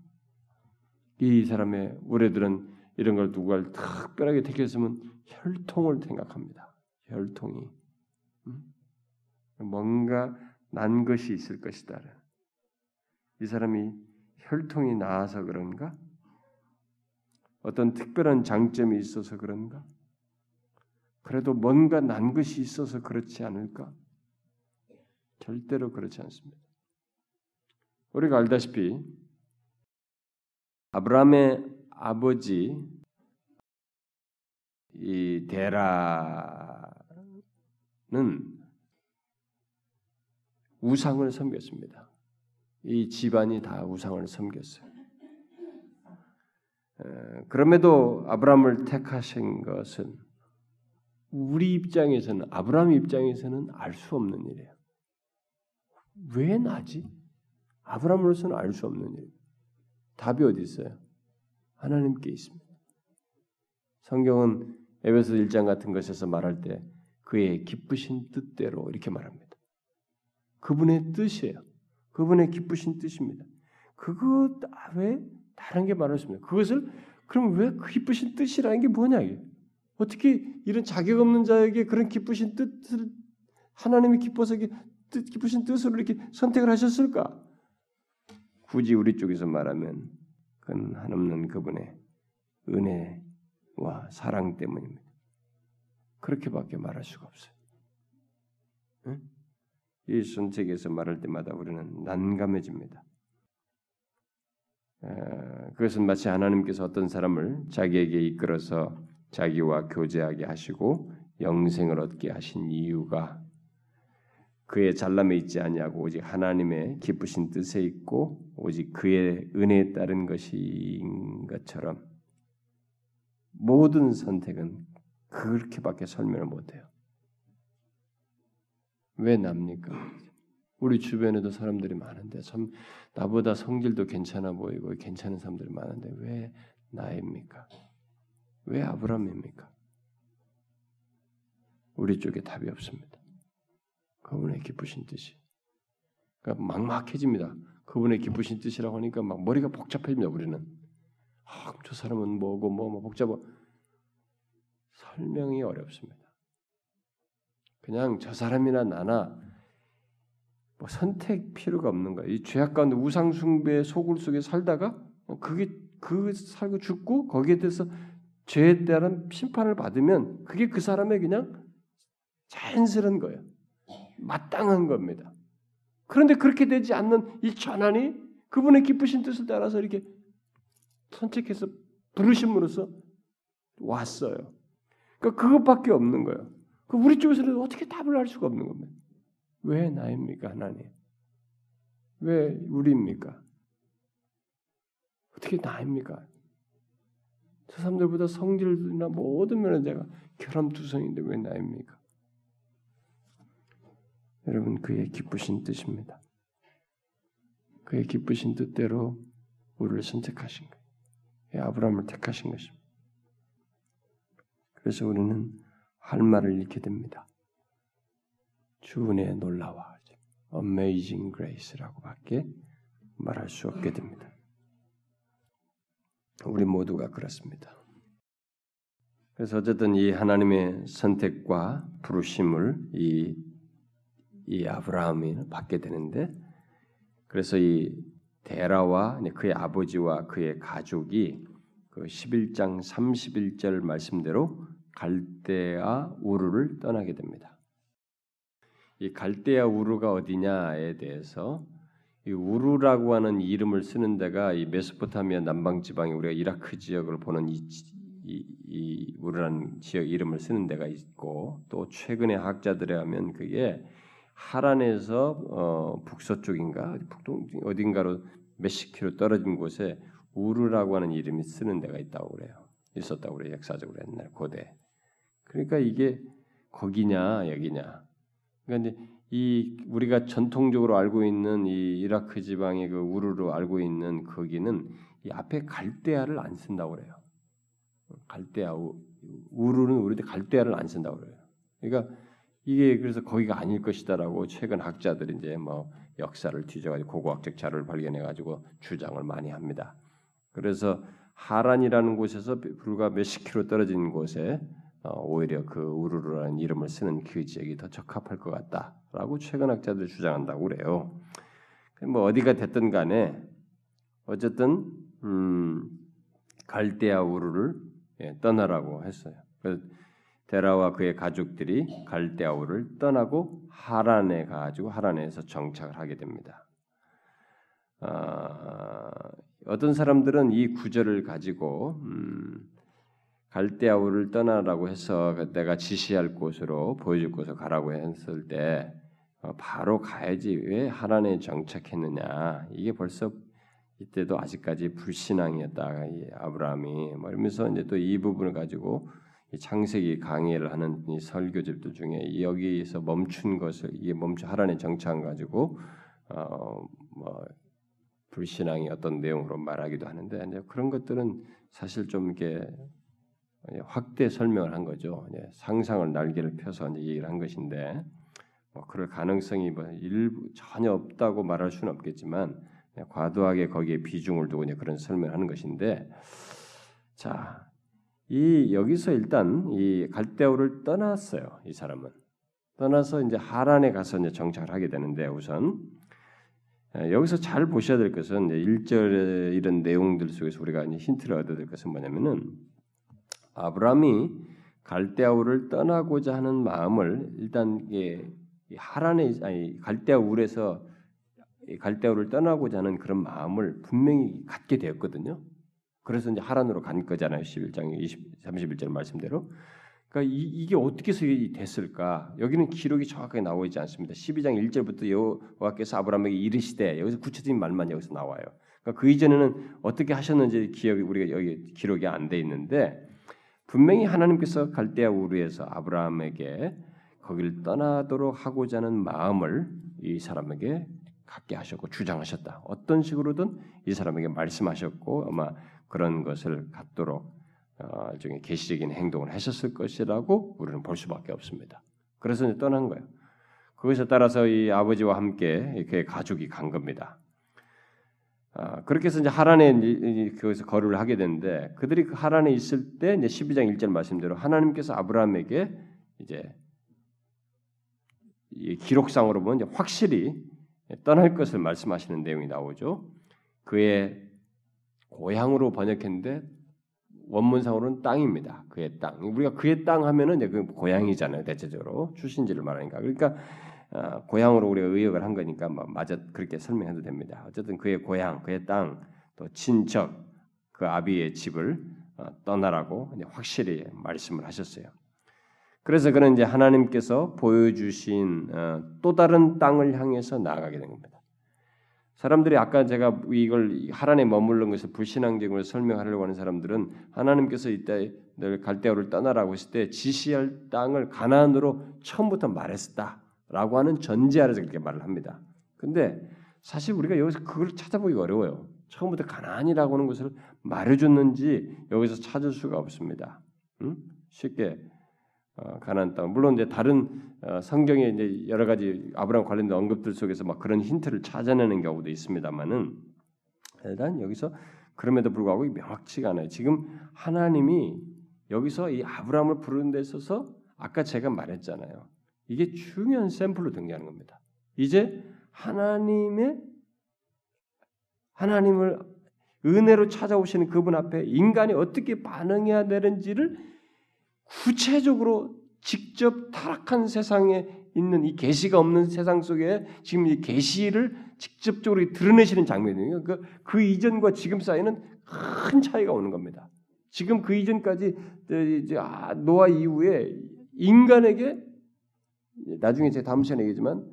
이 사람의 우리들은 이런 걸 누구를 특별하게 택했으면 혈통을 생각합니다. 혈통이 뭔가 난 것이 있을 것이다. 이 사람이 혈통이 나아서 그런가? 어떤 특별한 장점이 있어서 그런가? 그래도 뭔가 난 것이 있어서 그렇지 않을까? 절대로 그렇지 않습니다. 우리가 알다시피 아브라함의 아버지 이 데라는 우상을 섬겼습니다. 이 집안이 다 우상을 섬겼어요. 그럼에도 아브라함을 택하신 것은 우리 입장에서는 아브라함 입장에서는 알 수 없는 일이에요. 왜 나지? 아브라함으로서는 알 수 없는 일이에요. 답이 어디 있어요? 하나님께 있습니다. 성경은 에베소 1장 같은 것에서 말할 때 그의 기쁘신 뜻대로 이렇게 말합니다. 그분의 뜻이에요. 그분의 기쁘신 뜻입니다. 그것 외에 다른 게 말할 수 없습니다. 그것을 그럼 왜 그 기쁘신 뜻이라는 게 뭐냐 이게? 어떻게 이런 자격 없는 자에게 그런 기쁘신 뜻을 하나님이 기뻐서 기쁘신 뜻으로 이렇게 선택을 하셨을까? 굳이 우리 쪽에서 말하면 그건 한없는 그분의 은혜와 사랑 때문입니다. 그렇게밖에 말할 수가 없어요. 응? 이 선택에서 말할 때마다 우리는 난감해집니다. 그것은 마치 하나님께서 어떤 사람을 자기에게 이끌어서 자기와 교제하게 하시고 영생을 얻게 하신 이유가 그의 잘남에 있지 아니하고 오직 하나님의 기쁘신 뜻에 있고 오직 그의 은혜에 따른 것인 것처럼 모든 선택은 그렇게밖에 설명을 못해요. 왜 납니까? 우리 주변에도 사람들이 많은데 참 나보다 성질도 괜찮아 보이고 괜찮은 사람들이 많은데 왜 나입니까? 왜 아브라함입니까? 우리 쪽에 답이 없습니다. 그분의 기쁘신 뜻이. 그러니까 막막해집니다. 그분의 기쁘신 뜻이라고 하니까 막 머리가 복잡해집니다. 우리는. 아, 저 사람은 뭐고 뭐 복잡하고 설명이 어렵습니다. 그냥 저 사람이나 나나 선택 필요가 없는 거예요. 이 죄악 가운데 우상숭배의 소굴 속에 살다가 그게 그 살고 죽고 거기에 대해서 죄에 따른 심판을 받으면 그게 그 사람의 그냥 자연스러운 거예요. 마땅한 겁니다. 그런데 그렇게 되지 않는 이 천안이 그분의 기쁘신 뜻을 따라서 이렇게 선택해서 부르심으로써 왔어요. 그러니까 그것밖에 없는 거예요. 우리 쪽에서는 어떻게 답을 할 수가 없는 겁니다. 왜 나입니까, 하나님? 왜 우리입니까? 어떻게 나입니까? 저 사람들보다 성질이나 모든 면에서 제가 결함투성인데 왜 나입니까? 여러분, 그의 기쁘신 뜻입니다. 그의 기쁘신 뜻대로 우리를 선택하신 거예요. 아브라함을 택하신 것입니다. 그래서 우리는 할 말을 잃게 됩니다. 주 은혜에 놀라워 Amazing Grace라고밖에 말할 수 없게 됩니다. 우리 모두가 그렇습니다. 그래서 어쨌든 이 하나님의 선택과 부르심을 이 아브라함이 받게 되는데, 그래서 이 데라와 그의 아버지와 그의 가족이 그 11장 31절 말씀대로 갈대아 우르를 떠나게 됩니다. 이 갈대아 우르가 어디냐에 대해서 이 우르라고 하는 이름을 쓰는 데가 이 메소포타미아 남방 지방에 우리가 이라크 지역을 보는 이 우르라는 지역 이름을 쓰는 데가 있고, 또 최근에 학자들에 하면 그게 하란에서 북서쪽인가 북동 어딘가로 몇십 킬로 떨어진 곳에 우르라고 하는 이름이 쓰는 데가 있다고 그래요. 있었다고 그래요. 역사적으로 옛날 고대. 그러니까 이게 거기냐 여기냐. 그러니까 이제 이 우리가 전통적으로 알고 있는 이 이라크 지방의 그 우르로 알고 있는 거기는 이 앞에 갈대아를 안 쓴다고 그래요. 갈대아 우르는 우리한테 갈대아를 안 쓴다고 그래요. 그러니까 이게 그래서 거기가 아닐 것이다라고 최근 학자들이 이제 뭐 역사를 뒤져가지고 고고학적 자료를 발견해가지고 주장을 많이 합니다. 그래서 하란이라는 곳에서 불과 몇십 킬로 떨어진 곳에 오히려 그 우르르라는 이름을 쓰는 그 지역이 더 적합할 것 같다라고 최근 학자들이 주장한다고 그래요. 뭐 어디가 됐든 간에 어쨌든 갈대아 우르를 떠나라고 했어요. 그래서 데라와 그의 가족들이 갈대아 우르를 떠나고 하란에 가지고 하란에서 정착을 하게 됩니다. 어떤 사람들은 이 구절을 가지고 갈대아 우르를 떠나라고 해서 내가 지시할 곳으로 보여줄 곳으로 가라고 했을 때 바로 가야지 왜 하란에 정착했느냐, 이게 벌써 이때도 아직까지 불신앙이었다 이 아브라함이 이러면서 이제 또 이 부분을 가지고 이 창세기 강의를 하는 이 설교집들 중에 여기에서 멈춘 것을 이게 멈춘 하란에 정착한 가지고 뭐 불신앙이 어떤 내용으로 말하기도 하는데, 이제 그런 것들은 사실 좀 이렇게 확대 설명을 한 거죠. 상상을 날개를 펴서 이제 얘기를 한 것인데, 뭐 그럴 가능성이 뭐 일부 전혀 없다고 말할 수는 없겠지만 과도하게 거기에 비중을 두고 이제 그런 설명을 하는 것인데, 자, 이 여기서 일단 이 갈대아를 떠났어요. 이 사람은 떠나서 이제 하란에 가서 이제 정착을 하게 되는데, 우선 여기서 잘 보셔야 될 것은 1절의 이런 내용들 속에서 우리가 이제 힌트를 얻어야 될 것은 뭐냐면은 아브라함이 갈대아우를 떠나고자 하는 마음을 일단 이게 하란에 아니 갈대아울에서 갈대아우를 떠나고자 하는 그런 마음을 분명히 갖게 되었거든요. 그래서 이제 하란으로 간 거잖아요. 11장 31절 말씀대로. 그러니까 이게 어떻게 해서 됐을까? 여기는 기록이 정확하게 나오고 있지 않습니다. 12장 1절부터 여호와께서 아브라함에게 이르시되 여기서 구체적인 말만 여기서 나와요. 그러니까 그 이전에는 어떻게 하셨는지 기억이 우리가 여기 기록이 안 돼 있는데 분명히 하나님께서 갈대아 우르에서 아브라함에게 거기를 떠나도록 하고자 하는 마음을 이 사람에게 갖게 하셨고 주장하셨다. 어떤 식으로든 이 사람에게 말씀하셨고 아마 그런 것을 갖도록 일종의 계시적인 행동을 하셨을 것이라고 우리는 볼 수밖에 없습니다. 그래서 이제 떠난 거예요. 그것에 따라서 이 아버지와 함께 이렇게 가족이 간 겁니다. 그렇게 해서 이제 하란에 거기서 거류를 하게 되는데 그들이 하란에 있을 때 이제 12장 1절 말씀대로 하나님께서 아브라함에게 이제 이 기록상으로 보면 이제 확실히 떠날 것을 말씀하시는 내용이 나오죠. 그의 고향으로 번역했는데 원문상으로는 땅입니다. 그의 땅. 우리가 그의 땅 하면은 이제 그 고향이잖아요. 대체적으로 출신지를 말하니까. 그러니까 고향으로 우리가 의역을 한 거니까 맞아 그렇게 설명해도 됩니다. 어쨌든 그의 고향, 그의 땅, 또 친척, 그 아비의 집을 떠나라고 이제 확실히 말씀을 하셨어요. 그래서 그는 이제 하나님께서 보여주신 또 다른 땅을 향해서 나아가게 된 겁니다. 사람들이 아까 제가 이걸 하란에 머물른 것을 불신앙적으로 설명하려고 하는 사람들은 하나님께서 이때 늘 갈대아우를 떠나라고 했을 때 지시할 땅을 가나안으로 처음부터 말했었다라고 하는 전제 아래서 그렇게 말을 합니다. 근데 사실 우리가 여기서 그걸 찾아보기가 어려워요. 처음부터 가나안이라고 하는 것을 말해줬는지 여기서 찾을 수가 없습니다. 쉽게 가나안 땅. 물론 이제 다른 성경에 이제 여러 가지 아브라함 관련된 언급들 속에서 막 그런 힌트를 찾아내는 경우도 있습니다만은 일단 여기서 그럼에도 불구하고 명확치가 않아요. 지금 하나님이 여기서 이 아브라함을 부르는 데 있어서 아까 제가 말했잖아요. 이게 중요한 샘플로 등장하는 겁니다. 이제 하나님을 은혜로 찾아오시는 그분 앞에 인간이 어떻게 반응해야 되는지를 구체적으로 직접 타락한 세상에 있는 이 계시가 없는 세상 속에 지금 이 계시를 직접적으로 드러내시는 장면이에요. 그 이전과 지금 사이는 큰 차이가 오는 겁니다. 지금 그 이전까지 이제 노아 이후에 인간에게 나중에 제 다음 시간에 얘기지만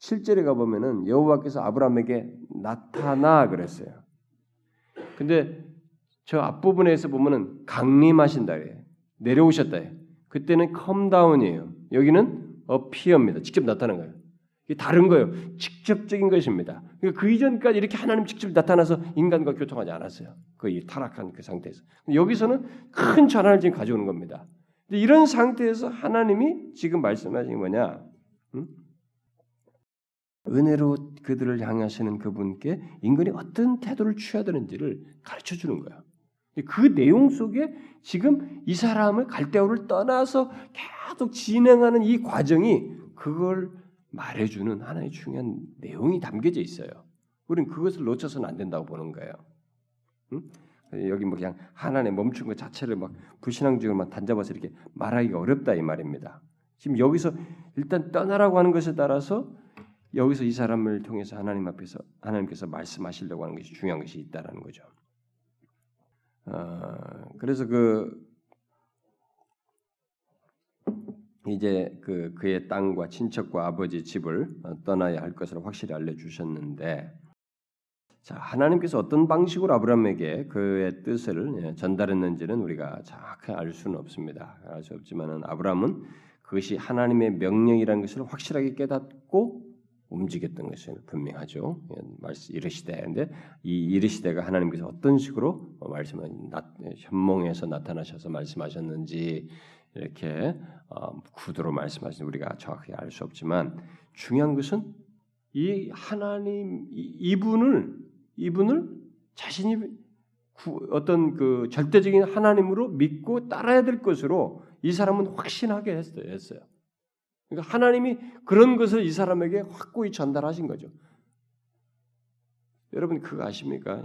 7절에 가 보면은 여호와께서 아브라함에게 나타나 그랬어요. 근데 저 앞부분에서 보면은 강림하신다 그래요. 내려오셨다. 그때는 come down이에요. 여기는 appear입니다. 직접 나타난 거예요. 이게 다른 거예요. 직접적인 것입니다. 그러니까 그 이전까지 이렇게 하나님 직접 나타나서 인간과 교통하지 않았어요. 그 타락한 그 상태에서. 여기서는 큰 전환을 지금 가져오는 겁니다. 근데 이런 상태에서 하나님이 지금 말씀하신 게 뭐냐? 은혜로 그들을 향하시는 그분께 인간이 어떤 태도를 취해야 되는지를 가르쳐주는 거예요. 그 내용 속에 지금 이 사람을 갈대아우를 떠나서 계속 진행하는 이 과정이 그걸 말해주는 하나의 중요한 내용이 담겨져 있어요. 우리는 그것을 놓쳐서는 안 된다고 보는 거예요. 여기 뭐 그냥 하나님의 멈춘 것 자체를 막 불신앙적으로만 단잡아서 이렇게 말하기가 어렵다 이 말입니다. 지금 여기서 일단 떠나라고 하는 것에 따라서 여기서 이 사람을 통해서 하나님 앞에서 하나님께서 말씀하시려고 하는 것이 중요한 것이 있다라는 거죠. 그래서 그의 땅과 친척과 아버지 집을 떠나야 할 것을 확실히 알려주셨는데, 자 하나님께서 어떤 방식으로 아브라함에게 그의 뜻을 전달했는지는 우리가 정확히 알 수는 없습니다. 알 수 없지만은 아브라함은 그것이 하나님의 명령이라는 것을 확실하게 깨닫고 움직였던 것이 분명하죠. 이르시되. 그런데 이 이르시되가 하나님께서 어떤 식으로 말씀을 현몽에서 나타나셔서 말씀하셨는지 이렇게 구도로 말씀하시는 우리가 정확히 알 수 없지만 중요한 것은 이 하나님 이분을 자신이 어떤 그 절대적인 하나님으로 믿고 따라야 될 것으로 이 사람은 확신하게 했어요. 그러니까 하나님이 그런 것을 이 사람에게 확고히 전달하신 거죠. 여러분 그거 아십니까?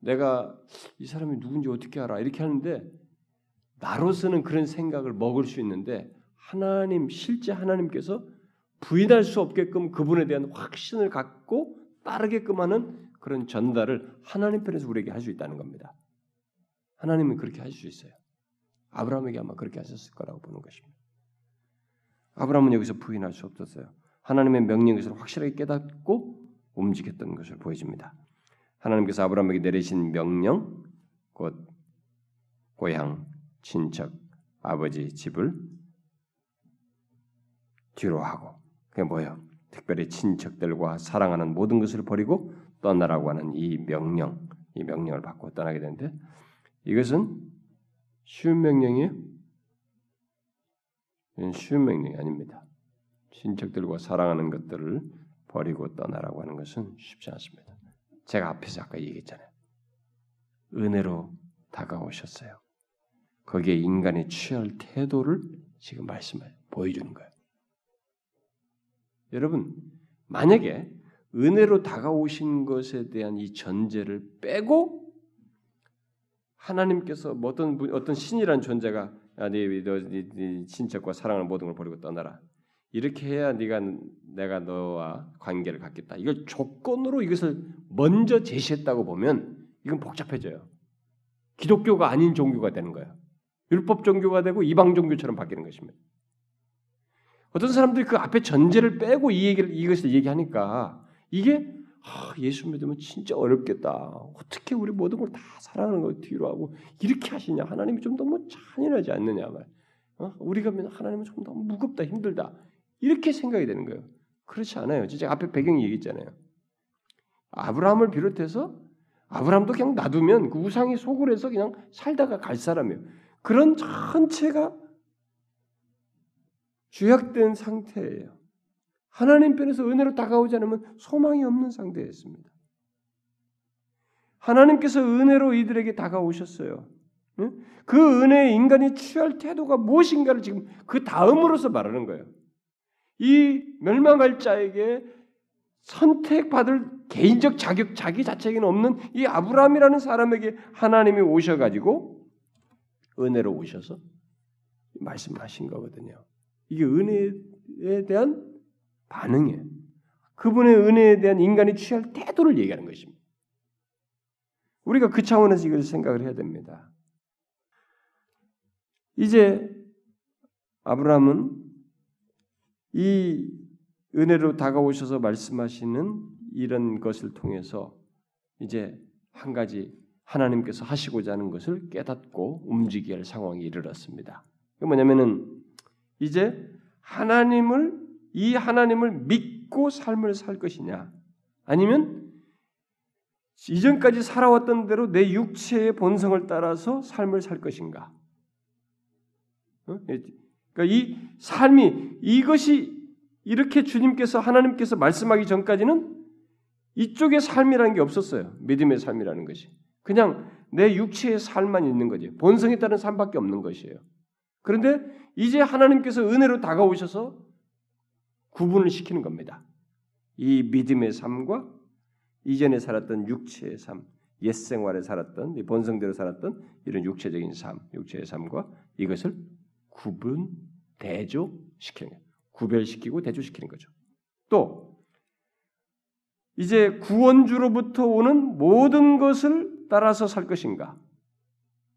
내가 이 사람이 누군지 어떻게 알아? 이렇게 하는데 나로서는 그런 생각을 먹을 수 있는데 하나님, 실제 하나님께서 부인할 수 없게끔 그분에 대한 확신을 갖고 따르게끔 하는 그런 전달을 하나님 편에서 우리에게 할 수 있다는 겁니다. 하나님은 그렇게 할 수 있어요. 아브라함에게 아마 그렇게 하셨을 거라고 보는 것입니다. 아브라함은 여기서 부인할 수 없었어요. 하나님의 명령에서 확실하게 깨닫고 움직였던 것을 보여집니다. 하나님께서 아브라함에게 내리신 명령, 곧 고향, 친척, 아버지 집을 뒤로 하고, 그게 뭐예요? 특별히 친척들과 사랑하는 모든 것을 버리고 떠나라고 하는 이 명령, 이 명령을 받고 떠나게 되는데, 이것은 쉬운 명령이에요? 이건 쉬운 명령이 아닙니다. 친척들과 사랑하는 것들을 버리고 떠나라고 하는 것은 쉽지 않습니다. 제가 앞에서 아까 얘기했잖아요. 은혜로 다가오셨어요. 거기에 인간이 취할 태도를 지금 말씀을 보여주는 거예요. 여러분, 만약에 은혜로 다가오신 것에 대한 이 전제를 빼고 하나님께서 어떤 신이란 존재가 네 친척과 사랑하는 모든 걸 버리고 떠나라, 이렇게 해야 내가 너와 관계를 갖겠다, 이걸 조건으로 이것을 먼저 제시했다고 보면 이건 복잡해져요. 기독교가 아닌 종교가 되는 거예요. 율법 종교가 되고 이방 종교처럼 바뀌는 것입니다. 어떤 사람들이 그 앞에 전제를 빼고 이것을 얘기하니까 이게 예수 믿으면 진짜 어렵겠다. 어떻게 우리 모든 걸 다 사랑하는 걸 뒤로 하고 이렇게 하시냐? 하나님이 좀 너무 잔인하지 않느냐? 우리가 하나님은 좀 너무 무겁다, 힘들다, 이렇게 생각이 되는 거예요. 그렇지 않아요. 진짜 앞에 배경이 얘기했잖아요. 아브라함을 비롯해서 아브라함도 그냥 놔두면 그 우상이 속을 해서 그냥 살다가 갈 사람이에요. 그런 전체가 죄악된 상태예요. 하나님 편에서 은혜로 다가오지 않으면 소망이 없는 상태였습니다. 하나님께서 은혜로 이들에게 다가오셨어요. 그 은혜에 인간이 취할 태도가 무엇인가를 지금 그 다음으로서 말하는 거예요. 이 멸망할 자에게 선택받을 개인적 자격, 자기 자체에는 없는 이 아브라함이라는 사람에게 하나님이 오셔가지고 은혜로 오셔서 말씀하신 거거든요. 이게 은혜에 대한 반응이에요. 그분의 은혜에 대한 인간이 취할 태도를 얘기하는 것입니다. 우리가 그 차원에서 이걸 생각을 해야 됩니다. 이제 아브라함은 이 은혜로 다가오셔서 말씀하시는 이런 것을 통해서 이제 한 가지 하나님께서 하시고자 하는 것을 깨닫고 움직여야 할 상황이 이르렀습니다. 그게 뭐냐면은 이제 이 하나님을 믿고 삶을 살 것이냐, 아니면 이전까지 살아왔던 대로 내 육체의 본성을 따라서 삶을 살 것인가. 그러니까 이 삶이, 이것이 이렇게 주님께서, 하나님께서 말씀하기 전까지는 이쪽의 삶이라는 게 없었어요. 믿음의 삶이라는 것이 그냥 내 육체의 삶만 있는 거지, 본성에 따른 삶밖에 없는 것이에요. 그런데 이제 하나님께서 은혜로 다가오셔서 구분을 시키는 겁니다. 이 믿음의 삶과 이전에 살았던 육체의 삶, 옛 생활에 살았던, 이 본성대로 살았던 이런 육체적인 삶, 육체의 삶과 이것을 구별시키고 대조시키는 거죠. 또 이제 구원주로부터 오는 모든 것을 따라서 살 것인가,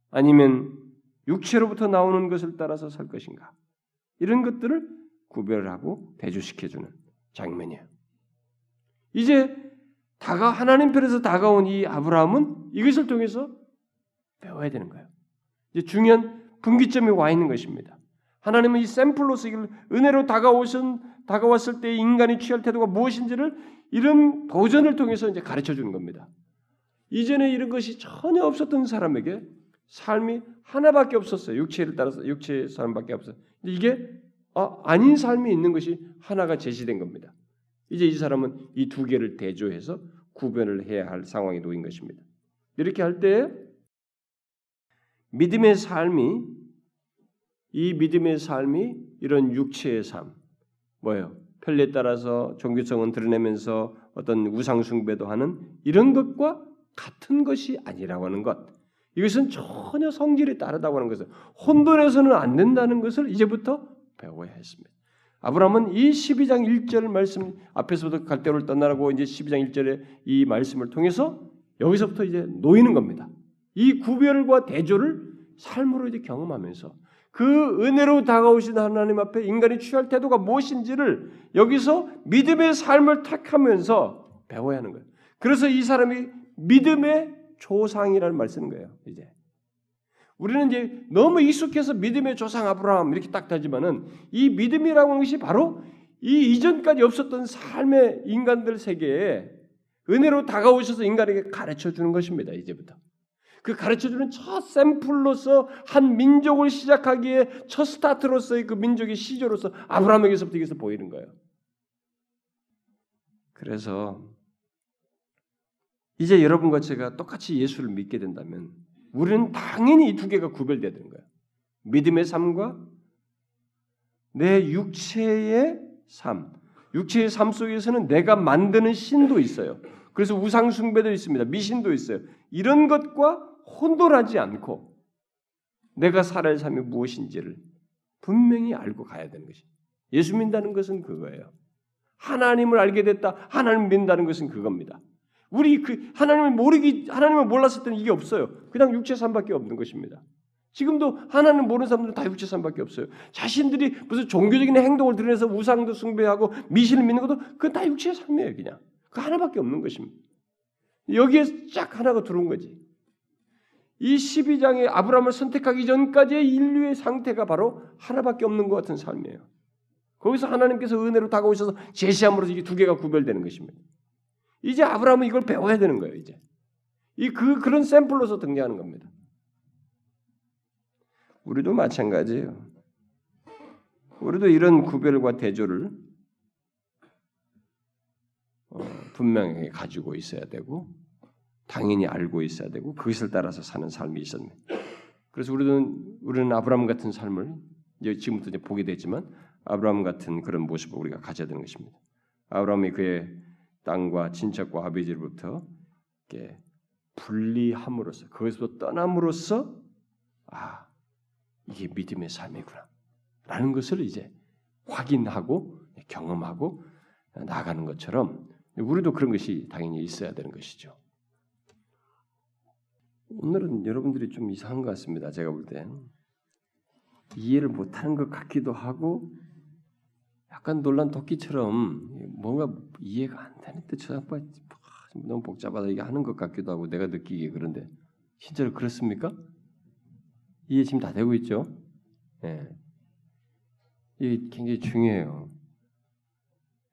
아니면 육체로부터 나오는 것을 따라서 살 것인가, 이런 것들을 구별하고 대조시켜주는 장면이에요. 이제 하나님 편에서 다가온 이 아브라함은 이것을 통해서 배워야 되는 거예요. 이제 중요한 분기점이 와 있는 것입니다. 하나님은 이 샘플로서 이걸 은혜로 다가왔을 때 인간이 취할 태도가 무엇인지를 이런 도전을 통해서 이제 가르쳐 주는 겁니다. 이전에 이런 것이 전혀 없었던 사람에게 삶이 하나밖에 없었어요. 육체를 따라서 육체의 삶밖에 없어요. 이게 아닌 삶이 있는 것이 하나가 제시된 겁니다. 이제 이 사람은 이 두 개를 대조해서 구별을 해야 할 상황에 놓인 것입니다. 이렇게 할 때 이 믿음의 삶이 이런 육체의 삶, 뭐예요? 편리에 따라서 종교성은 드러내면서 어떤 우상숭배도 하는 이런 것과 같은 것이 아니라고 하는 것. 이것은 전혀 성질이 다르다고 하는 것을 혼돈해서는 안 된다는 것을 이제부터 배워야 했습니다. 아브라함은 이 12장 1절 말씀 앞에서부터 갈대를 떠나라고 이제 12장 1절의 이 말씀을 통해서 여기서부터 이제 놓이는 겁니다. 이 구별과 대조를 삶으로 이제 경험하면서 그 은혜로 다가오신 하나님 앞에 인간이 취할 태도가 무엇인지를 여기서 믿음의 삶을 택하면서 배워야 하는 거예요. 그래서 이 사람이 믿음의 조상이라는 말씀인 거예요. 이제 우리는 이제 너무 익숙해서 믿음의 조상 아브라함 이렇게 딱 하지만은 이 믿음이라고 하는 것이 바로 이 이전까지 없었던 삶의 인간들 세계에 은혜로 다가오셔서 인간에게 가르쳐 주는 것입니다. 이제부터. 그 가르쳐주는 첫 샘플로서 한 민족을 시작하기에 첫 스타트로서의 그 민족의 시조로서 아브라함에게서부터 여기서 보이는 거예요. 그래서 이제 여러분과 제가 똑같이 예수를 믿게 된다면 우리는 당연히 이 두 개가 구별돼야 되는 거예요. 믿음의 삶과 내 육체의 삶. 육체의 삶 속에서는 내가 만드는 신도 있어요. 그래서 우상숭배도 있습니다. 미신도 있어요. 이런 것과 혼돈하지 않고 내가 살아야 삶이 무엇인지를 분명히 알고 가야 되는 것이죠. 예수 믿는다는 것은 그거예요. 하나님을 알게 됐다. 하나님을 믿는다는 것은 그겁니다. 우리 그 하나님을 몰랐을 때는 이게 없어요. 그냥 육체 삶밖에 없는 것입니다. 지금도 하나님을 모르는 사람들은 다 육체 삶밖에 없어요. 자신들이 무슨 종교적인 행동을 드러내서 우상도 숭배하고 미신을 믿는 것도 그건 다 육체 삶이에요. 그냥 그 하나밖에 없는 것입니다. 여기에 쫙 하나가 들어온 거지. 이 12장에 아브라함을 선택하기 전까지의 인류의 상태가 바로 하나밖에 없는 것 같은 삶이에요. 거기서 하나님께서 은혜로 다가오셔서 제시함으로써 이게 두 개가 구별되는 것입니다. 이제 아브라함은 이걸 배워야 되는 거예요. 이제 이 그런 샘플로서 등장하는 겁니다. 우리도 마찬가지예요. 우리도 이런 구별과 대조를 분명히 가지고 있어야 되고 당연히 알고 있어야 되고 그것을 따라서 사는 삶이 있었네. 그래서 우리는 아브라함 같은 삶을 이제 지금부터 이제 보게 되지만 아브라함 같은 그런 모습을 우리가 가져야 되는 것입니다. 아브라함이 그의 땅과 친척과 아버지로부터 이렇게 분리함으로써 거기서부터 떠남으로써 아 이게 믿음의 삶이구나 라는 것을 이제 확인하고 경험하고 나아가는 것처럼 우리도 그런 것이 당연히 있어야 되는 것이죠. 오늘은 여러분들이 좀 이상한 것 같습니다. 제가 볼 때 이해를 못하는 것 같기도 하고 약간 놀란 토끼처럼 뭔가 이해가 안 되는데 저 양반 너무 복잡하다 이게 하는 것 같기도 하고 내가 느끼기에 그런데 진짜로 그렇습니까? 이해 지금 다 되고 있죠? 예, 이게 굉장히 중요해요.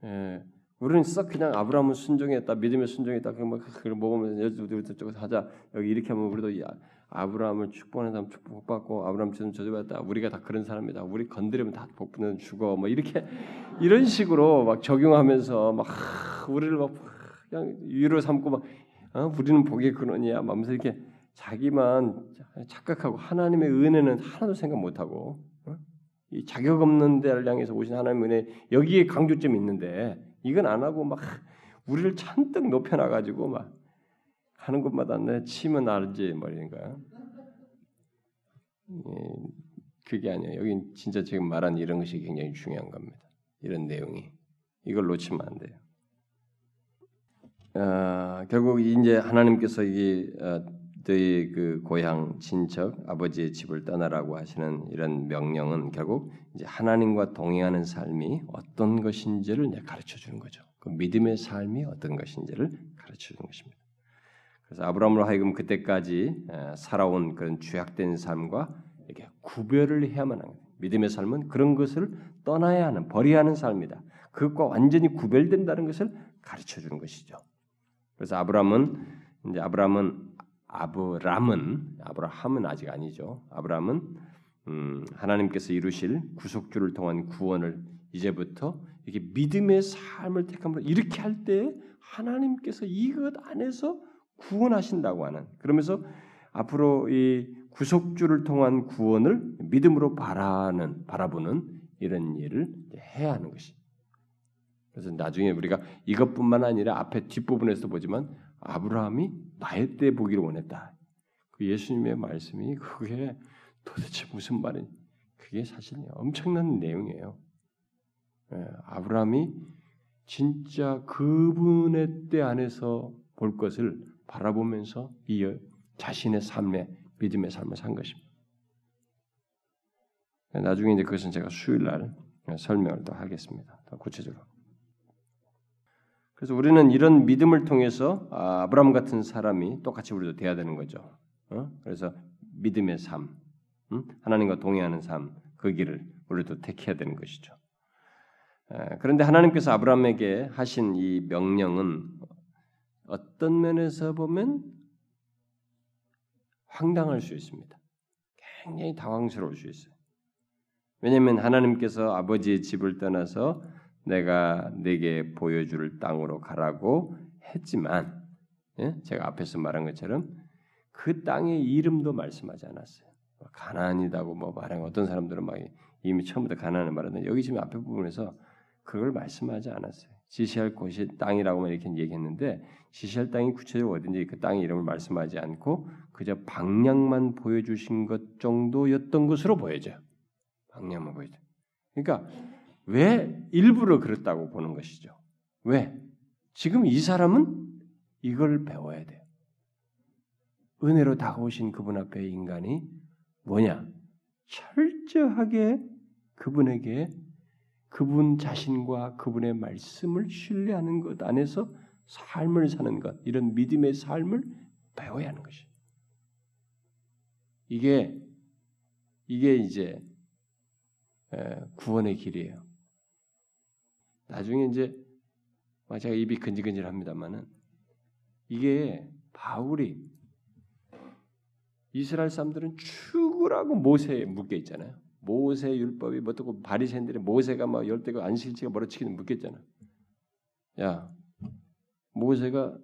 예. 우리는 썩 그냥 아브라함은 순종했다, 믿음에 순종했다, 그냥 막 그걸 먹으면서 여기저기 하자. 여기 이렇게 하면 우리도 아브라함을 축복하는 사람 축복받고 아브라함처럼 저주받았다. 우리가 다 그런 사람이다. 우리 건드리면 다 복분은 죽어. 뭐 이렇게 이런 식으로 막 적용하면서 막 우리를 막 그냥 위로 삼고 막 우리는 복의 근원이야. 막 하면서 이렇게 자기만 착각하고 하나님의 은혜는 하나도 생각 못하고 이 자격 없는 데를 향해서 오신 하나님의 은혜 여기에 강조점이 있는데. 이건 안 하고 막 우리를 잔뜩 높여놔가지고 막 하는 것마다 내 치면 알지 말인가. 그게 아니에요. 여긴 진짜 지금 말한 이런 것이 굉장히 중요한 겁니다. 이런 내용이 이걸 놓치면 안 돼요. 결국 이제 하나님께서 이 너희 그 고향 친척 아버지의 집을 떠나라고 하시는 이런 명령은 결국 이제 하나님과 동행하는 삶이 어떤 것인지를 이제 가르쳐 주는 거죠. 그 믿음의 삶이 어떤 것인지를 가르쳐 주는 것입니다. 그래서 아브라함으로 하여금 그때까지 살아온 그런 죄악된 삶과 이렇게 구별을 해야만 합니다. 믿음의 삶은 그런 것을 떠나야 하는 버려야 하는 삶이다. 그것과 완전히 구별된다는 것을 가르쳐 주는 것이죠. 그래서 아브라함은 아직 아니죠. 아브라함은 하나님께서 이루실 구속주를 통한 구원을 이제부터 이렇게 믿음의 삶을 택함으로 이렇게 할 때 하나님께서 이것 안에서 구원하신다고 하는 그러면서 앞으로 이 구속주를 통한 구원을 믿음으로 바라보는 이런 일을 해야 하는 것이 그래서 나중에 우리가 이것뿐만 아니라 앞에 뒷부분에서 보지만 아브라함이 나의 때 보기를 원했다. 그 예수님의 말씀이 그게 도대체 무슨 말이냐? 그게 사실 엄청난 내용이에요. 아브라함이 진짜 그분의 때 안에서 볼 것을 바라보면서 이 자신의 삶에 믿음의 삶을 산 것입니다. 나중에 이제 그것은 제가 수요일 날 설명을 더 하겠습니다. 더 구체적으로. 그래서 우리는 이런 믿음을 통해서 아브라함 같은 사람이 똑같이 우리도 돼야 되는 거죠. 그래서 믿음의 삶, 하나님과 동행하는 삶, 그 길을 우리도 택해야 되는 것이죠. 그런데 하나님께서 아브라함에게 하신 이 명령은 어떤 면에서 보면 황당할 수 있습니다. 굉장히 당황스러울 수 있어요. 왜냐하면 하나님께서 아버지의 집을 떠나서 내가 네게 보여줄 땅으로 가라고 했지만, 제가 앞에서 말한 것처럼 그 땅의 이름도 말씀하지 않았어요. 가나안이다고 말하는 어떤 사람들은 막 이미 처음부터 가나안을 말하는데 여기 지금 앞에 부분에서 그걸 말씀하지 않았어요. 지시할 곳이 땅이라고만 이렇게 얘기했는데 지시할 땅이 구체적으로 어딘지 그 땅의 이름을 말씀하지 않고 그저 방향만 보여주신 것 정도였던 것으로 보여져요. 방향만 보여져요. 그러니까 왜 일부러 그랬다고 보는 것이죠. 왜? 지금 이 사람은 이걸 배워야 돼요. 은혜로 다가오신 그분 앞에 인간이 뭐냐? 철저하게 그분에게 그분 자신과 그분의 말씀을 신뢰하는 것 안에서 삶을 사는 것, 이런 믿음의 삶을 배워야 하는 것이에요. 이게 이제 구원의 길이에요. 나중에 이제 제가 입이 근질근질합니다만은 이게 바울이 이스라엘 사람들은 죽으라고 모세에 묶여 있잖아요. 모세 율법이 뭐고 바리새인들의 모세가 막 열대고 안식일치가 멀어치기는 묶였잖아. 야, 모세가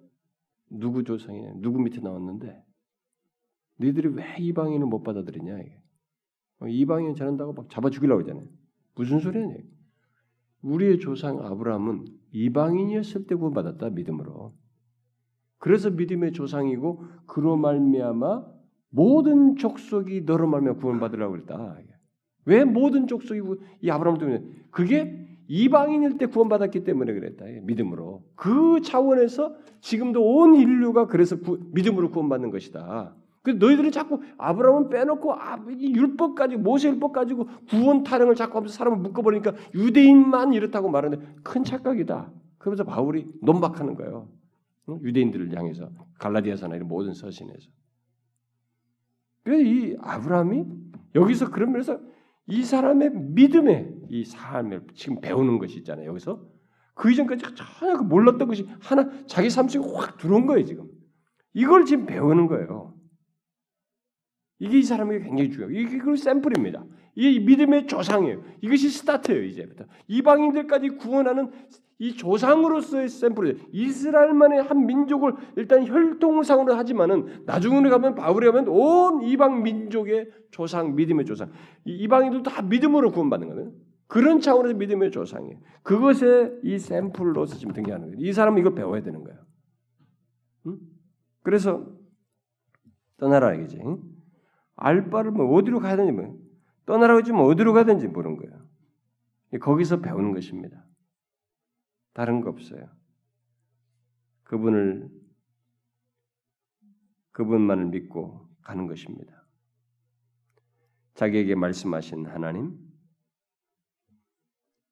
누구 조상이냐, 누구 밑에 나왔는데 너희들이 왜 이방인을 못 받아들이냐 이게. 이방인 잘한다고 막 잡아 죽이려고 하잖아요. 무슨 소리냐? 우리의 조상 아브라함은 이방인이었을 때 구원받았다 믿음으로. 그래서 믿음의 조상이고 그로 말미암아 모든 족속이 너로 말미암아 구원받으라고 그랬다. 왜 모든 족속이고 이 아브라함 때문에 그게 이방인일 때 구원받았기 때문에 그랬다. 믿음으로. 그 차원에서 지금도 온 인류가 그래서 믿음으로 구원받는 것이다. 그래서 너희들은 자꾸 아브라함은 빼놓고 이 율법 가지고 모세 율법 가지고 구원 타령을 자꾸 하면서 사람을 묶어버리니까 유대인만 이렇다고 말하는데 큰 착각이다. 그러면서 바울이 논박하는 거예요. 유대인들을 향해서 갈라디아서나 이런 모든 서신에서. 그래서 이 아브라함이 여기서 그런 면에서 이 사람의 믿음의 이 삶을 지금 배우는 것이 있잖아요. 여기서 그 이전까지 전혀 몰랐던 것이 하나 자기 삶 속에 확 들어온 거예요. 지금 이걸 지금 배우는 거예요. 이게 이 사람에게 굉장히 중요해요. 이게 그 샘플입니다. 이게 믿음의 조상이에요. 이것이 스타트예요. 이제부터 이방인들까지 구원하는 이 조상으로서의 샘플이에요. 이스라엘만의 한 민족을 일단 혈통상으로 하지만은 나중으로 가면 바울에 가면 온 이방 민족의 조상, 믿음의 조상. 이방인들도 다 믿음으로 구원받는 거예요. 그런 차원에서 믿음의 조상이에요. 그것에 이 샘플로서 지금 등장하는 거예요. 이 사람은 이걸 배워야 되는 거예요. 응? 그래서 떠나라 이거지. 알바를 어디로 가야 되는지 모르는 거예요. 떠나라고 하지만 어디로 가야 되는지 모르는 거예요. 거기서 배우는 것입니다. 다른 거 없어요. 그분만을 믿고 가는 것입니다. 자기에게 말씀하신 하나님,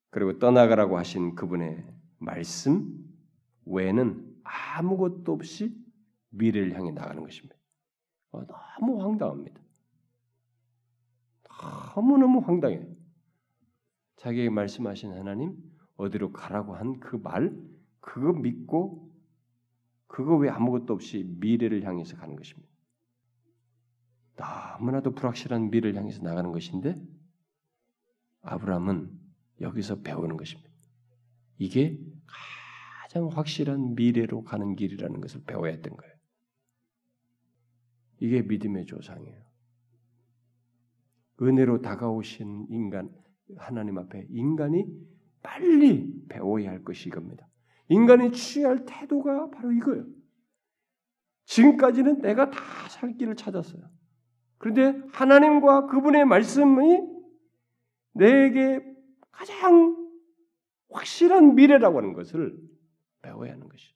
그리고 떠나가라고 하신 그분의 말씀 외에는 아무것도 없이 미래를 향해 나가는 것입니다. 너무 황당합니다. 너무너무 황당해요. 자기에게 말씀하신 하나님, 어디로 가라고 한 그 말, 그거 믿고 그거 외에 아무것도 없이 미래를 향해서 가는 것입니다. 너무나도 불확실한 미래를 향해서 나가는 것인데 아브라함은 여기서 배우는 것입니다. 이게 가장 확실한 미래로 가는 길이라는 것을 배워야 했던 거예요. 이게 믿음의 조상이에요. 은혜로 다가오신 인간, 하나님 앞에 인간이 빨리 배워야 할 것이 이겁니다. 인간이 취할 태도가 바로 이거예요. 지금까지는 내가 다 살 길을 찾았어요. 그런데 하나님과 그분의 말씀이 내게 가장 확실한 미래라고 하는 것을 배워야 하는 것이죠.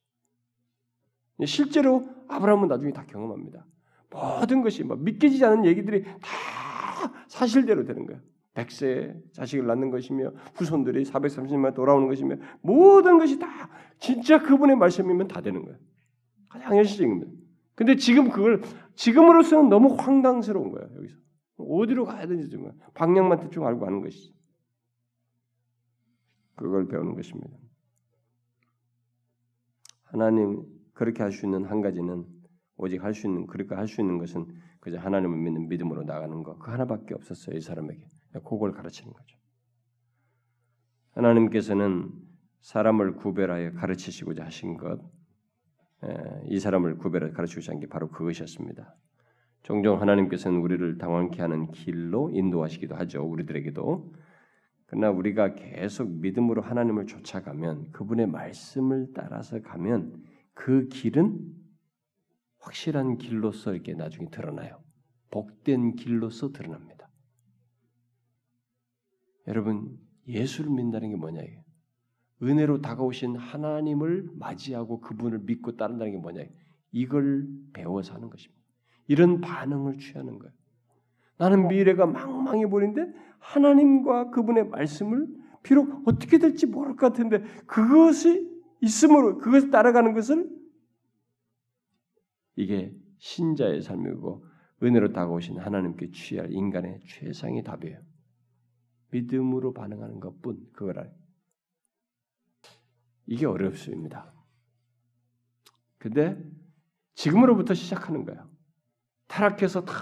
실제로 아브라함은 나중에 다 경험합니다. 모든 것이 막 믿기지 않은 얘기들이 다 사실대로 되는 거예요. 100세에 자식을 낳는 것이며 후손들이 430만 돌아오는 것이며 모든 것이 다 진짜 그분의 말씀이면 다 되는 거예요. 가장 현실적인 겁니다. 근데 지금 그걸 지금으로서는 너무 황당스러운 거예요. 여기서 어디로 가야 되는지 정말 방향만 대충 알고 가는 것이죠. 그걸 배우는 것입니다. 하나님 그렇게 할 수 있는 한 가지는 오직 할 수 있는 그렇게 할 수 있는 것은 그저 하나님을 믿는 믿음으로 나가는 것. 그 하나밖에 없었어요. 이 사람에게. 그걸 가르치는 거죠. 하나님께서는 사람을 구별하여 가르치시고자 하신 것. 이 사람을 구별하여 가르치고자 한 게 바로 그것이었습니다. 종종 하나님께서는 우리를 당황케 하는 길로 인도하시기도 하죠. 우리들에게도. 그러나 우리가 계속 믿음으로 하나님을 쫓아가면 그분의 말씀을 따라서 가면 그 길은 확실한 길로서 이렇게 나중에 드러나요. 복된 길로서 드러납니다. 여러분 예수를 믿는다는 게 뭐냐 이게 은혜로 다가오신 하나님을 맞이하고 그분을 믿고 따른다는 게 뭐냐 이걸 배워서 하는 것입니다. 이런 반응을 취하는 거예요. 나는 미래가 망망해 보이는데 하나님과 그분의 말씀을 비록 어떻게 될지 모를 것 같은데 그것이 있음으로 그것을 따라가는 것을 이게 신자의 삶이고 은혜로 다가오신 하나님께 취할 인간의 최상의 답이에요. 믿음으로 반응하는 것뿐 그걸 알아요. 이게 어렵습니다. 근데 지금으로부터 시작하는 거예요. 타락해서 다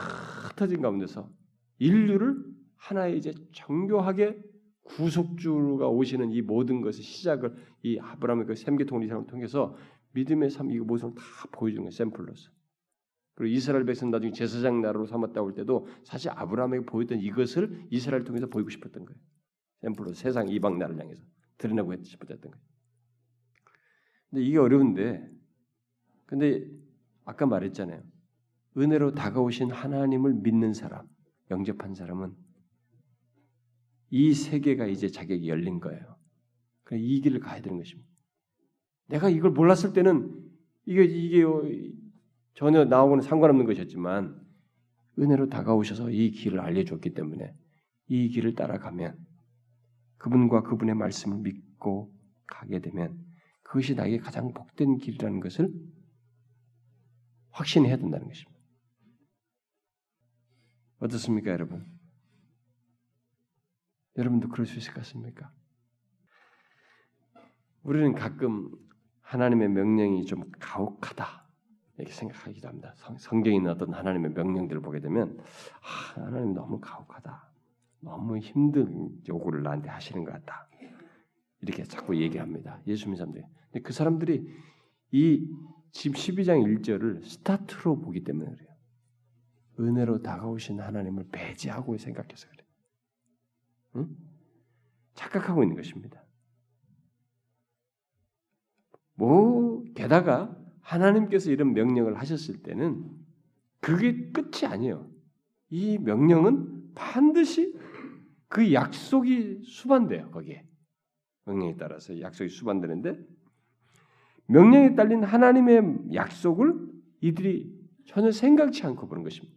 흩어진 가운데서 인류를 하나의 이제 정교하게 구속주가 오시는 이 모든 것의 시작을 이 아브라함의 그 샘계통을 이 사람을 통해서 믿음의 삶, 이 모습을 다 보여주는 거예요. 샘플로서. 그리고 이스라엘 백성은 나중에 제사장 나라로 삼았다 올 때도 사실 아브라함에게 보였던 이것을 이스라엘 통해서 보이고 싶었던 거예요. 샘플로 세상 이방 나라를 향해서 드러내고 싶었던 거예요. 근데 이게 어려운데 근데 아까 말했잖아요. 은혜로 다가오신 하나님을 믿는 사람, 영접한 사람은 이 세계가 이제 자격이 열린 거예요. 그래서 이 길을 가야 되는 것입니다. 내가 이걸 몰랐을 때는 이게 전혀 나하고는 상관없는 것이었지만 은혜로 다가오셔서 이 길을 알려줬기 때문에 이 길을 따라가면 그분과 그분의 말씀을 믿고 가게 되면 그것이 나에게 가장 복된 길이라는 것을 확신해야 된다는 것입니다. 어떻습니까, 여러분? 여러분도 그럴 수 있을 것 같습니까? 우리는 가끔 하나님의 명령이 좀 가혹하다 이렇게 생각하기도 합니다. 성경에 있는 어떤 하나님의 명령들을 보게 되면 하나님 너무 가혹하다. 너무 힘든 요구를 나한테 하시는 것 같다. 이렇게 자꾸 얘기합니다. 예수 믿는 사람들이. 근데 그 사람들이 이 12장 1절을 스타트로 보기 때문에 그래요. 은혜로 다가오신 하나님을 배제하고 생각해서 그래요. 응? 착각하고 있는 것입니다. 게다가 하나님께서 이런 명령을 하셨을 때는 그게 끝이 아니에요. 이 명령은 반드시 그 약속이 수반돼요. 거기에 명령에 따라서 약속이 수반되는데 명령에 딸린 하나님의 약속을 이들이 전혀 생각치 않고 보는 것입니다.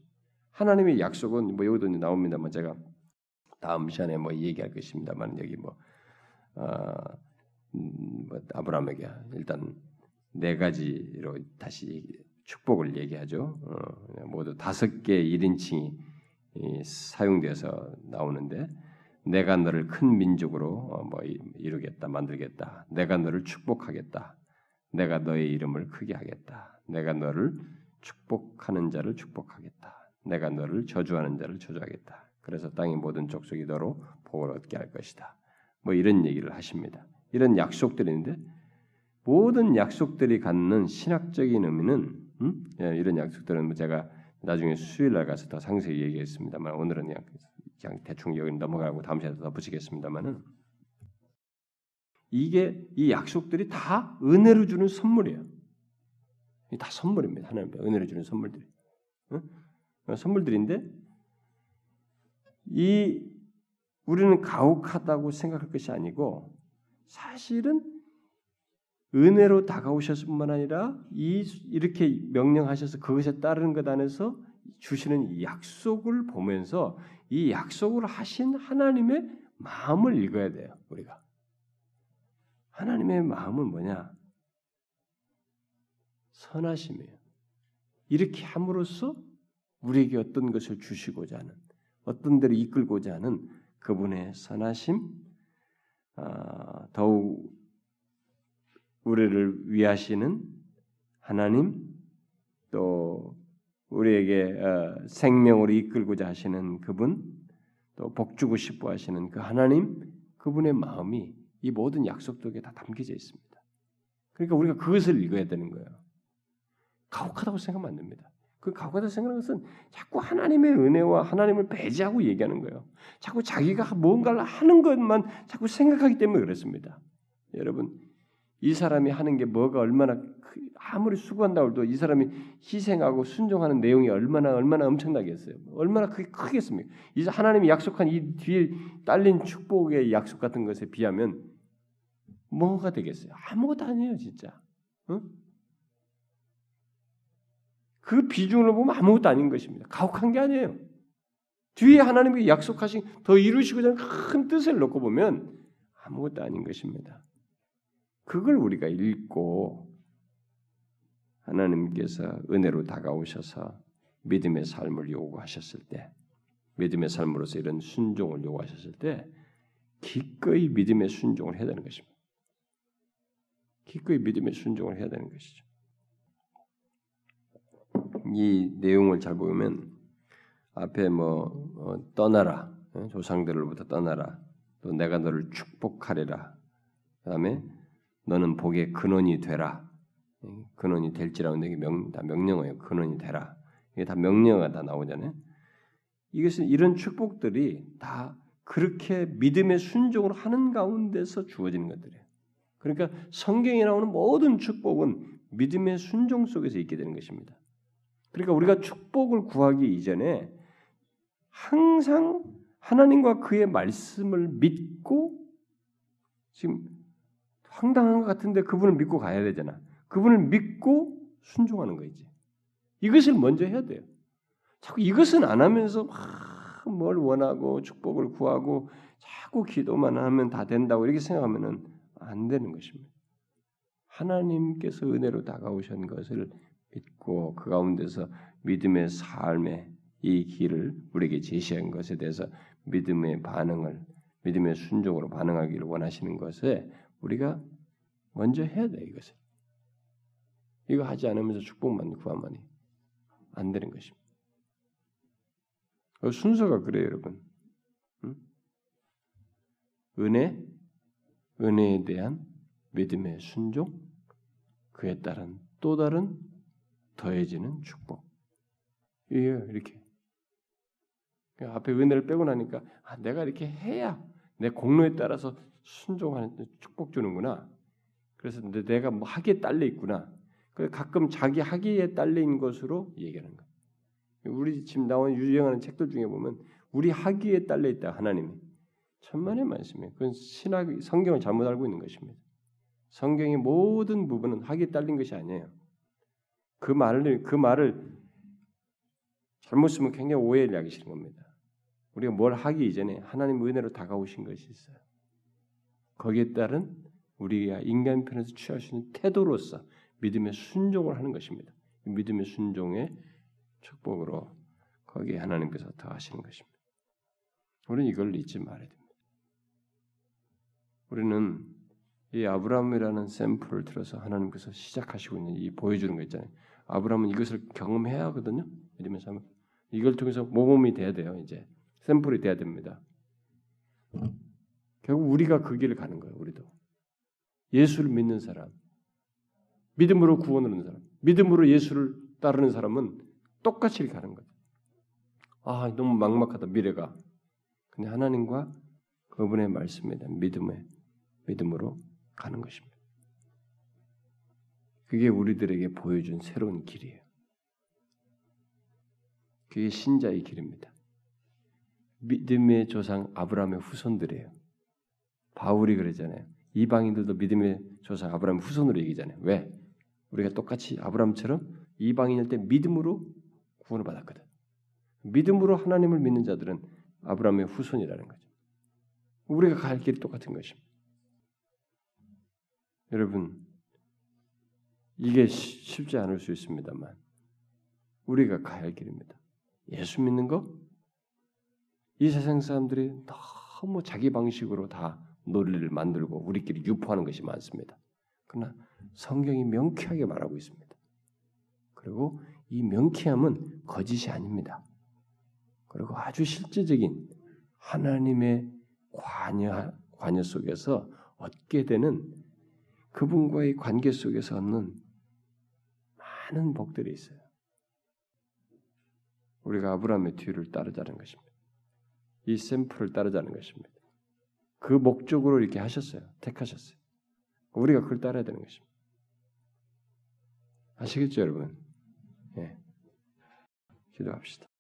하나님의 약속은 뭐 여기도 나옵니다만 제가 다음 시간에 뭐 얘기할 것입니다만 여기 아브라함에게 일단 4가지로 다시 축복을 얘기하죠. 모두 5개의 1인칭이 사용돼서 나오는데 내가 너를 큰 민족으로 이루겠다, 만들겠다. 내가 너를 축복하겠다. 내가 너의 이름을 크게 하겠다. 내가 너를 축복하는 자를 축복하겠다. 내가 너를 저주하는 자를 저주하겠다. 그래서 땅의 모든 족속이 너로 복을 얻게 할 것이다. 이런 얘기를 하십니다. 이런 약속들인데 모든 약속들이 갖는 신학적인 의미는 이런 약속들은 제가 나중에 수요일날 가서 더 상세히 얘기했습니다만 오늘은 그냥 대충 여기 넘어가고 다음 시간에 더 붙이겠습니다만은 이게 이 약속들이 다 은혜로 주는 선물이에요. 다 선물입니다. 하나님의 은혜로 주는 선물들이. 응? 선물들인데 이 우리는 가혹하다고 생각할 것이 아니고 사실은 은혜로 다가오셨을 뿐만 아니라 이렇게 명령하셔서 그것에 따르는 것 안에서 주시는 이 약속을 보면서 이 약속을 하신 하나님의 마음을 읽어야 돼요. 우리가 하나님의 마음은 뭐냐? 선하심이에요. 이렇게 함으로써 우리에게 어떤 것을 주시고자 하는, 어떤 데로 이끌고자 하는 그분의 선하심, 더욱 우리를 위하시는 하나님, 또 우리에게 생명으로 이끌고자 하시는 그분, 또 복주고 싶어하시는 그 하나님, 그분의 마음이 이 모든 약속들에 다 담겨져 있습니다. 그러니까 우리가 그것을 읽어야 되는 거예요. 가혹하다고 생각하면 안 됩니다. 그 가혹하다고 생각하는 것은 자꾸 하나님의 은혜와 하나님을 배제하고 얘기하는 거예요. 자꾸 자기가 뭔가를 하는 것만 자꾸 생각하기 때문에 그렇습니다. 여러분, 이 사람이 하는 게 뭐가 얼마나 아무리 수고한다고 해도 이 사람이 희생하고 순종하는 내용이 얼마나 엄청나겠어요. 얼마나 그게 크겠습니까? 이제 하나님이 약속한 이 뒤에 딸린 축복의 약속 같은 것에 비하면 뭐가 되겠어요? 아무것도 아니에요, 진짜. 응? 그 비중으로 보면 아무것도 아닌 것입니다. 가혹한 게 아니에요. 뒤에 하나님이 약속하신 더 이루시고자 하는 큰 뜻을 놓고 보면 아무것도 아닌 것입니다. 그걸 우리가 읽고 하나님께서 은혜로 다가오셔서 믿음의 삶을 요구하셨을 때, 믿음의 삶으로서 이런 순종을 요구하셨을 때 기꺼이 믿음의 순종을 해야 되는 것입니다. 기꺼이 믿음의 순종을 해야 되는 것이죠. 이 내용을 잘 보면 앞에 떠나라, 조상들로부터 떠나라, 또 내가 너를 축복하리라, 그 다음에 너는 복의 근원이 되라. 근원이 될지라는 게 다 명령어예요. 근원이 되라. 이게 다 명령어가 다 나오잖아요. 이것은 이런 축복들이 다 그렇게 믿음의 순종으로 하는 가운데서 주어지는 것들이에요. 그러니까 성경에 나오는 모든 축복은 믿음의 순종 속에서 있게 되는 것입니다. 그러니까 우리가 축복을 구하기 이전에 항상 하나님과 그의 말씀을 믿고 지금 황당한 것 같은데 그분을 믿고 가야 되잖아. 그분을 믿고 순종하는 거지. 이것을 먼저 해야 돼요. 자꾸 이것은 안 하면서 막 뭘 원하고 축복을 구하고 자꾸 기도만 하면 다 된다고 이렇게 생각하면은 안 되는 것입니다. 하나님께서 은혜로 다가오신 것을 믿고 그 가운데서 믿음의 삶의 이 길을 우리에게 제시한 것에 대해서 믿음의 반응을, 믿음의 순종으로 반응하기를 원하시는 것에 우리가 먼저 해야 돼. 이것을 이거 하지 않으면서 축복만 구하면 안 되는 것입니다. 순서가 그래요, 여러분. 응? 은혜에 대한 믿음의 순종, 그에 따른 또 다른 더해지는 축복. 이렇게 앞에 은혜를 빼고 나니까 내가 이렇게 해야 내 공로에 따라서 순종하는 축복 주는구나. 그래서 내가 뭐 하기에 딸려 있구나. 가끔 자기 하기에 딸려인 것으로 얘기하는 거야. 우리 지금 나온 유행하는 책들 중에 보면 우리 하기에 딸려 있다 하나님이. 천만의 말씀이에요. 그건 신학, 성경을 잘못 알고 있는 것입니다. 성경의 모든 부분은 하기에 딸린 것이 아니에요. 그 말을 잘못 쓰면 굉장히 오해를 야기시는 겁니다. 우리가 뭘 하기 이전에 하나님 은혜로 다가오신 것이 있어요. 거기에 따른 우리가 인간 편에서 취할 수 있는 태도로서 믿음의 순종을 하는 것입니다. 믿음의 순종의 축복으로 거기에 하나님께서 더하시는 것입니다. 우리는 이걸 잊지 말아야 됩니다. 우리는 이 아브라함이라는 샘플을 들어서 하나님께서 시작하시고 있는 이 보여주는 거 있잖아요. 아브라함은 이것을 경험해야 하거든요. 믿으면서 이걸 통해서 모범이 돼야 돼요. 이제 샘플이 돼야 됩니다. 결국 우리가 그 길을 가는 거예요. 우리도 예수를 믿는 사람, 믿음으로 구원을 얻는 사람, 믿음으로 예수를 따르는 사람은 똑같이 가는 거예요. 아, 너무 막막하다 미래가. 근데 하나님과 그분의 말씀에 대한 믿음으로 가는 것입니다. 그게 우리들에게 보여준 새로운 길이에요. 그게 신자의 길입니다. 믿음의 조상 아브라함의 후손들이에요. 바울이 그러잖아요. 이방인들도 믿음의 조상 아브라함 후손으로 얘기잖아요. 왜? 우리가 똑같이 아브라함처럼 이방인일 때 믿음으로 구원을 받았거든. 믿음으로 하나님을 믿는 자들은 아브라함의 후손이라는 거죠. 우리가 갈 길이 똑같은 것입니다. 여러분, 이게 쉽지 않을 수 있습니다만 우리가 가야 할 길입니다. 예수 믿는 거? 이 세상 사람들이 너무 자기 방식으로 다 논리를 만들고 우리끼리 유포하는 것이 많습니다. 그러나 성경이 명쾌하게 말하고 있습니다. 그리고 이 명쾌함은 거짓이 아닙니다. 그리고 아주 실제적인 하나님의 관여 속에서 얻게 되는, 그분과의 관계 속에서 얻는 많은 복들이 있어요. 우리가 아브라함의 뒤를 따르자는 것입니다. 이 샘플을 따르자는 것입니다. 그 목적으로 이렇게 하셨어요. 택하셨어요. 우리가 그걸 따라야 되는 것입니다. 아시겠죠, 여러분? 예. 기도합시다.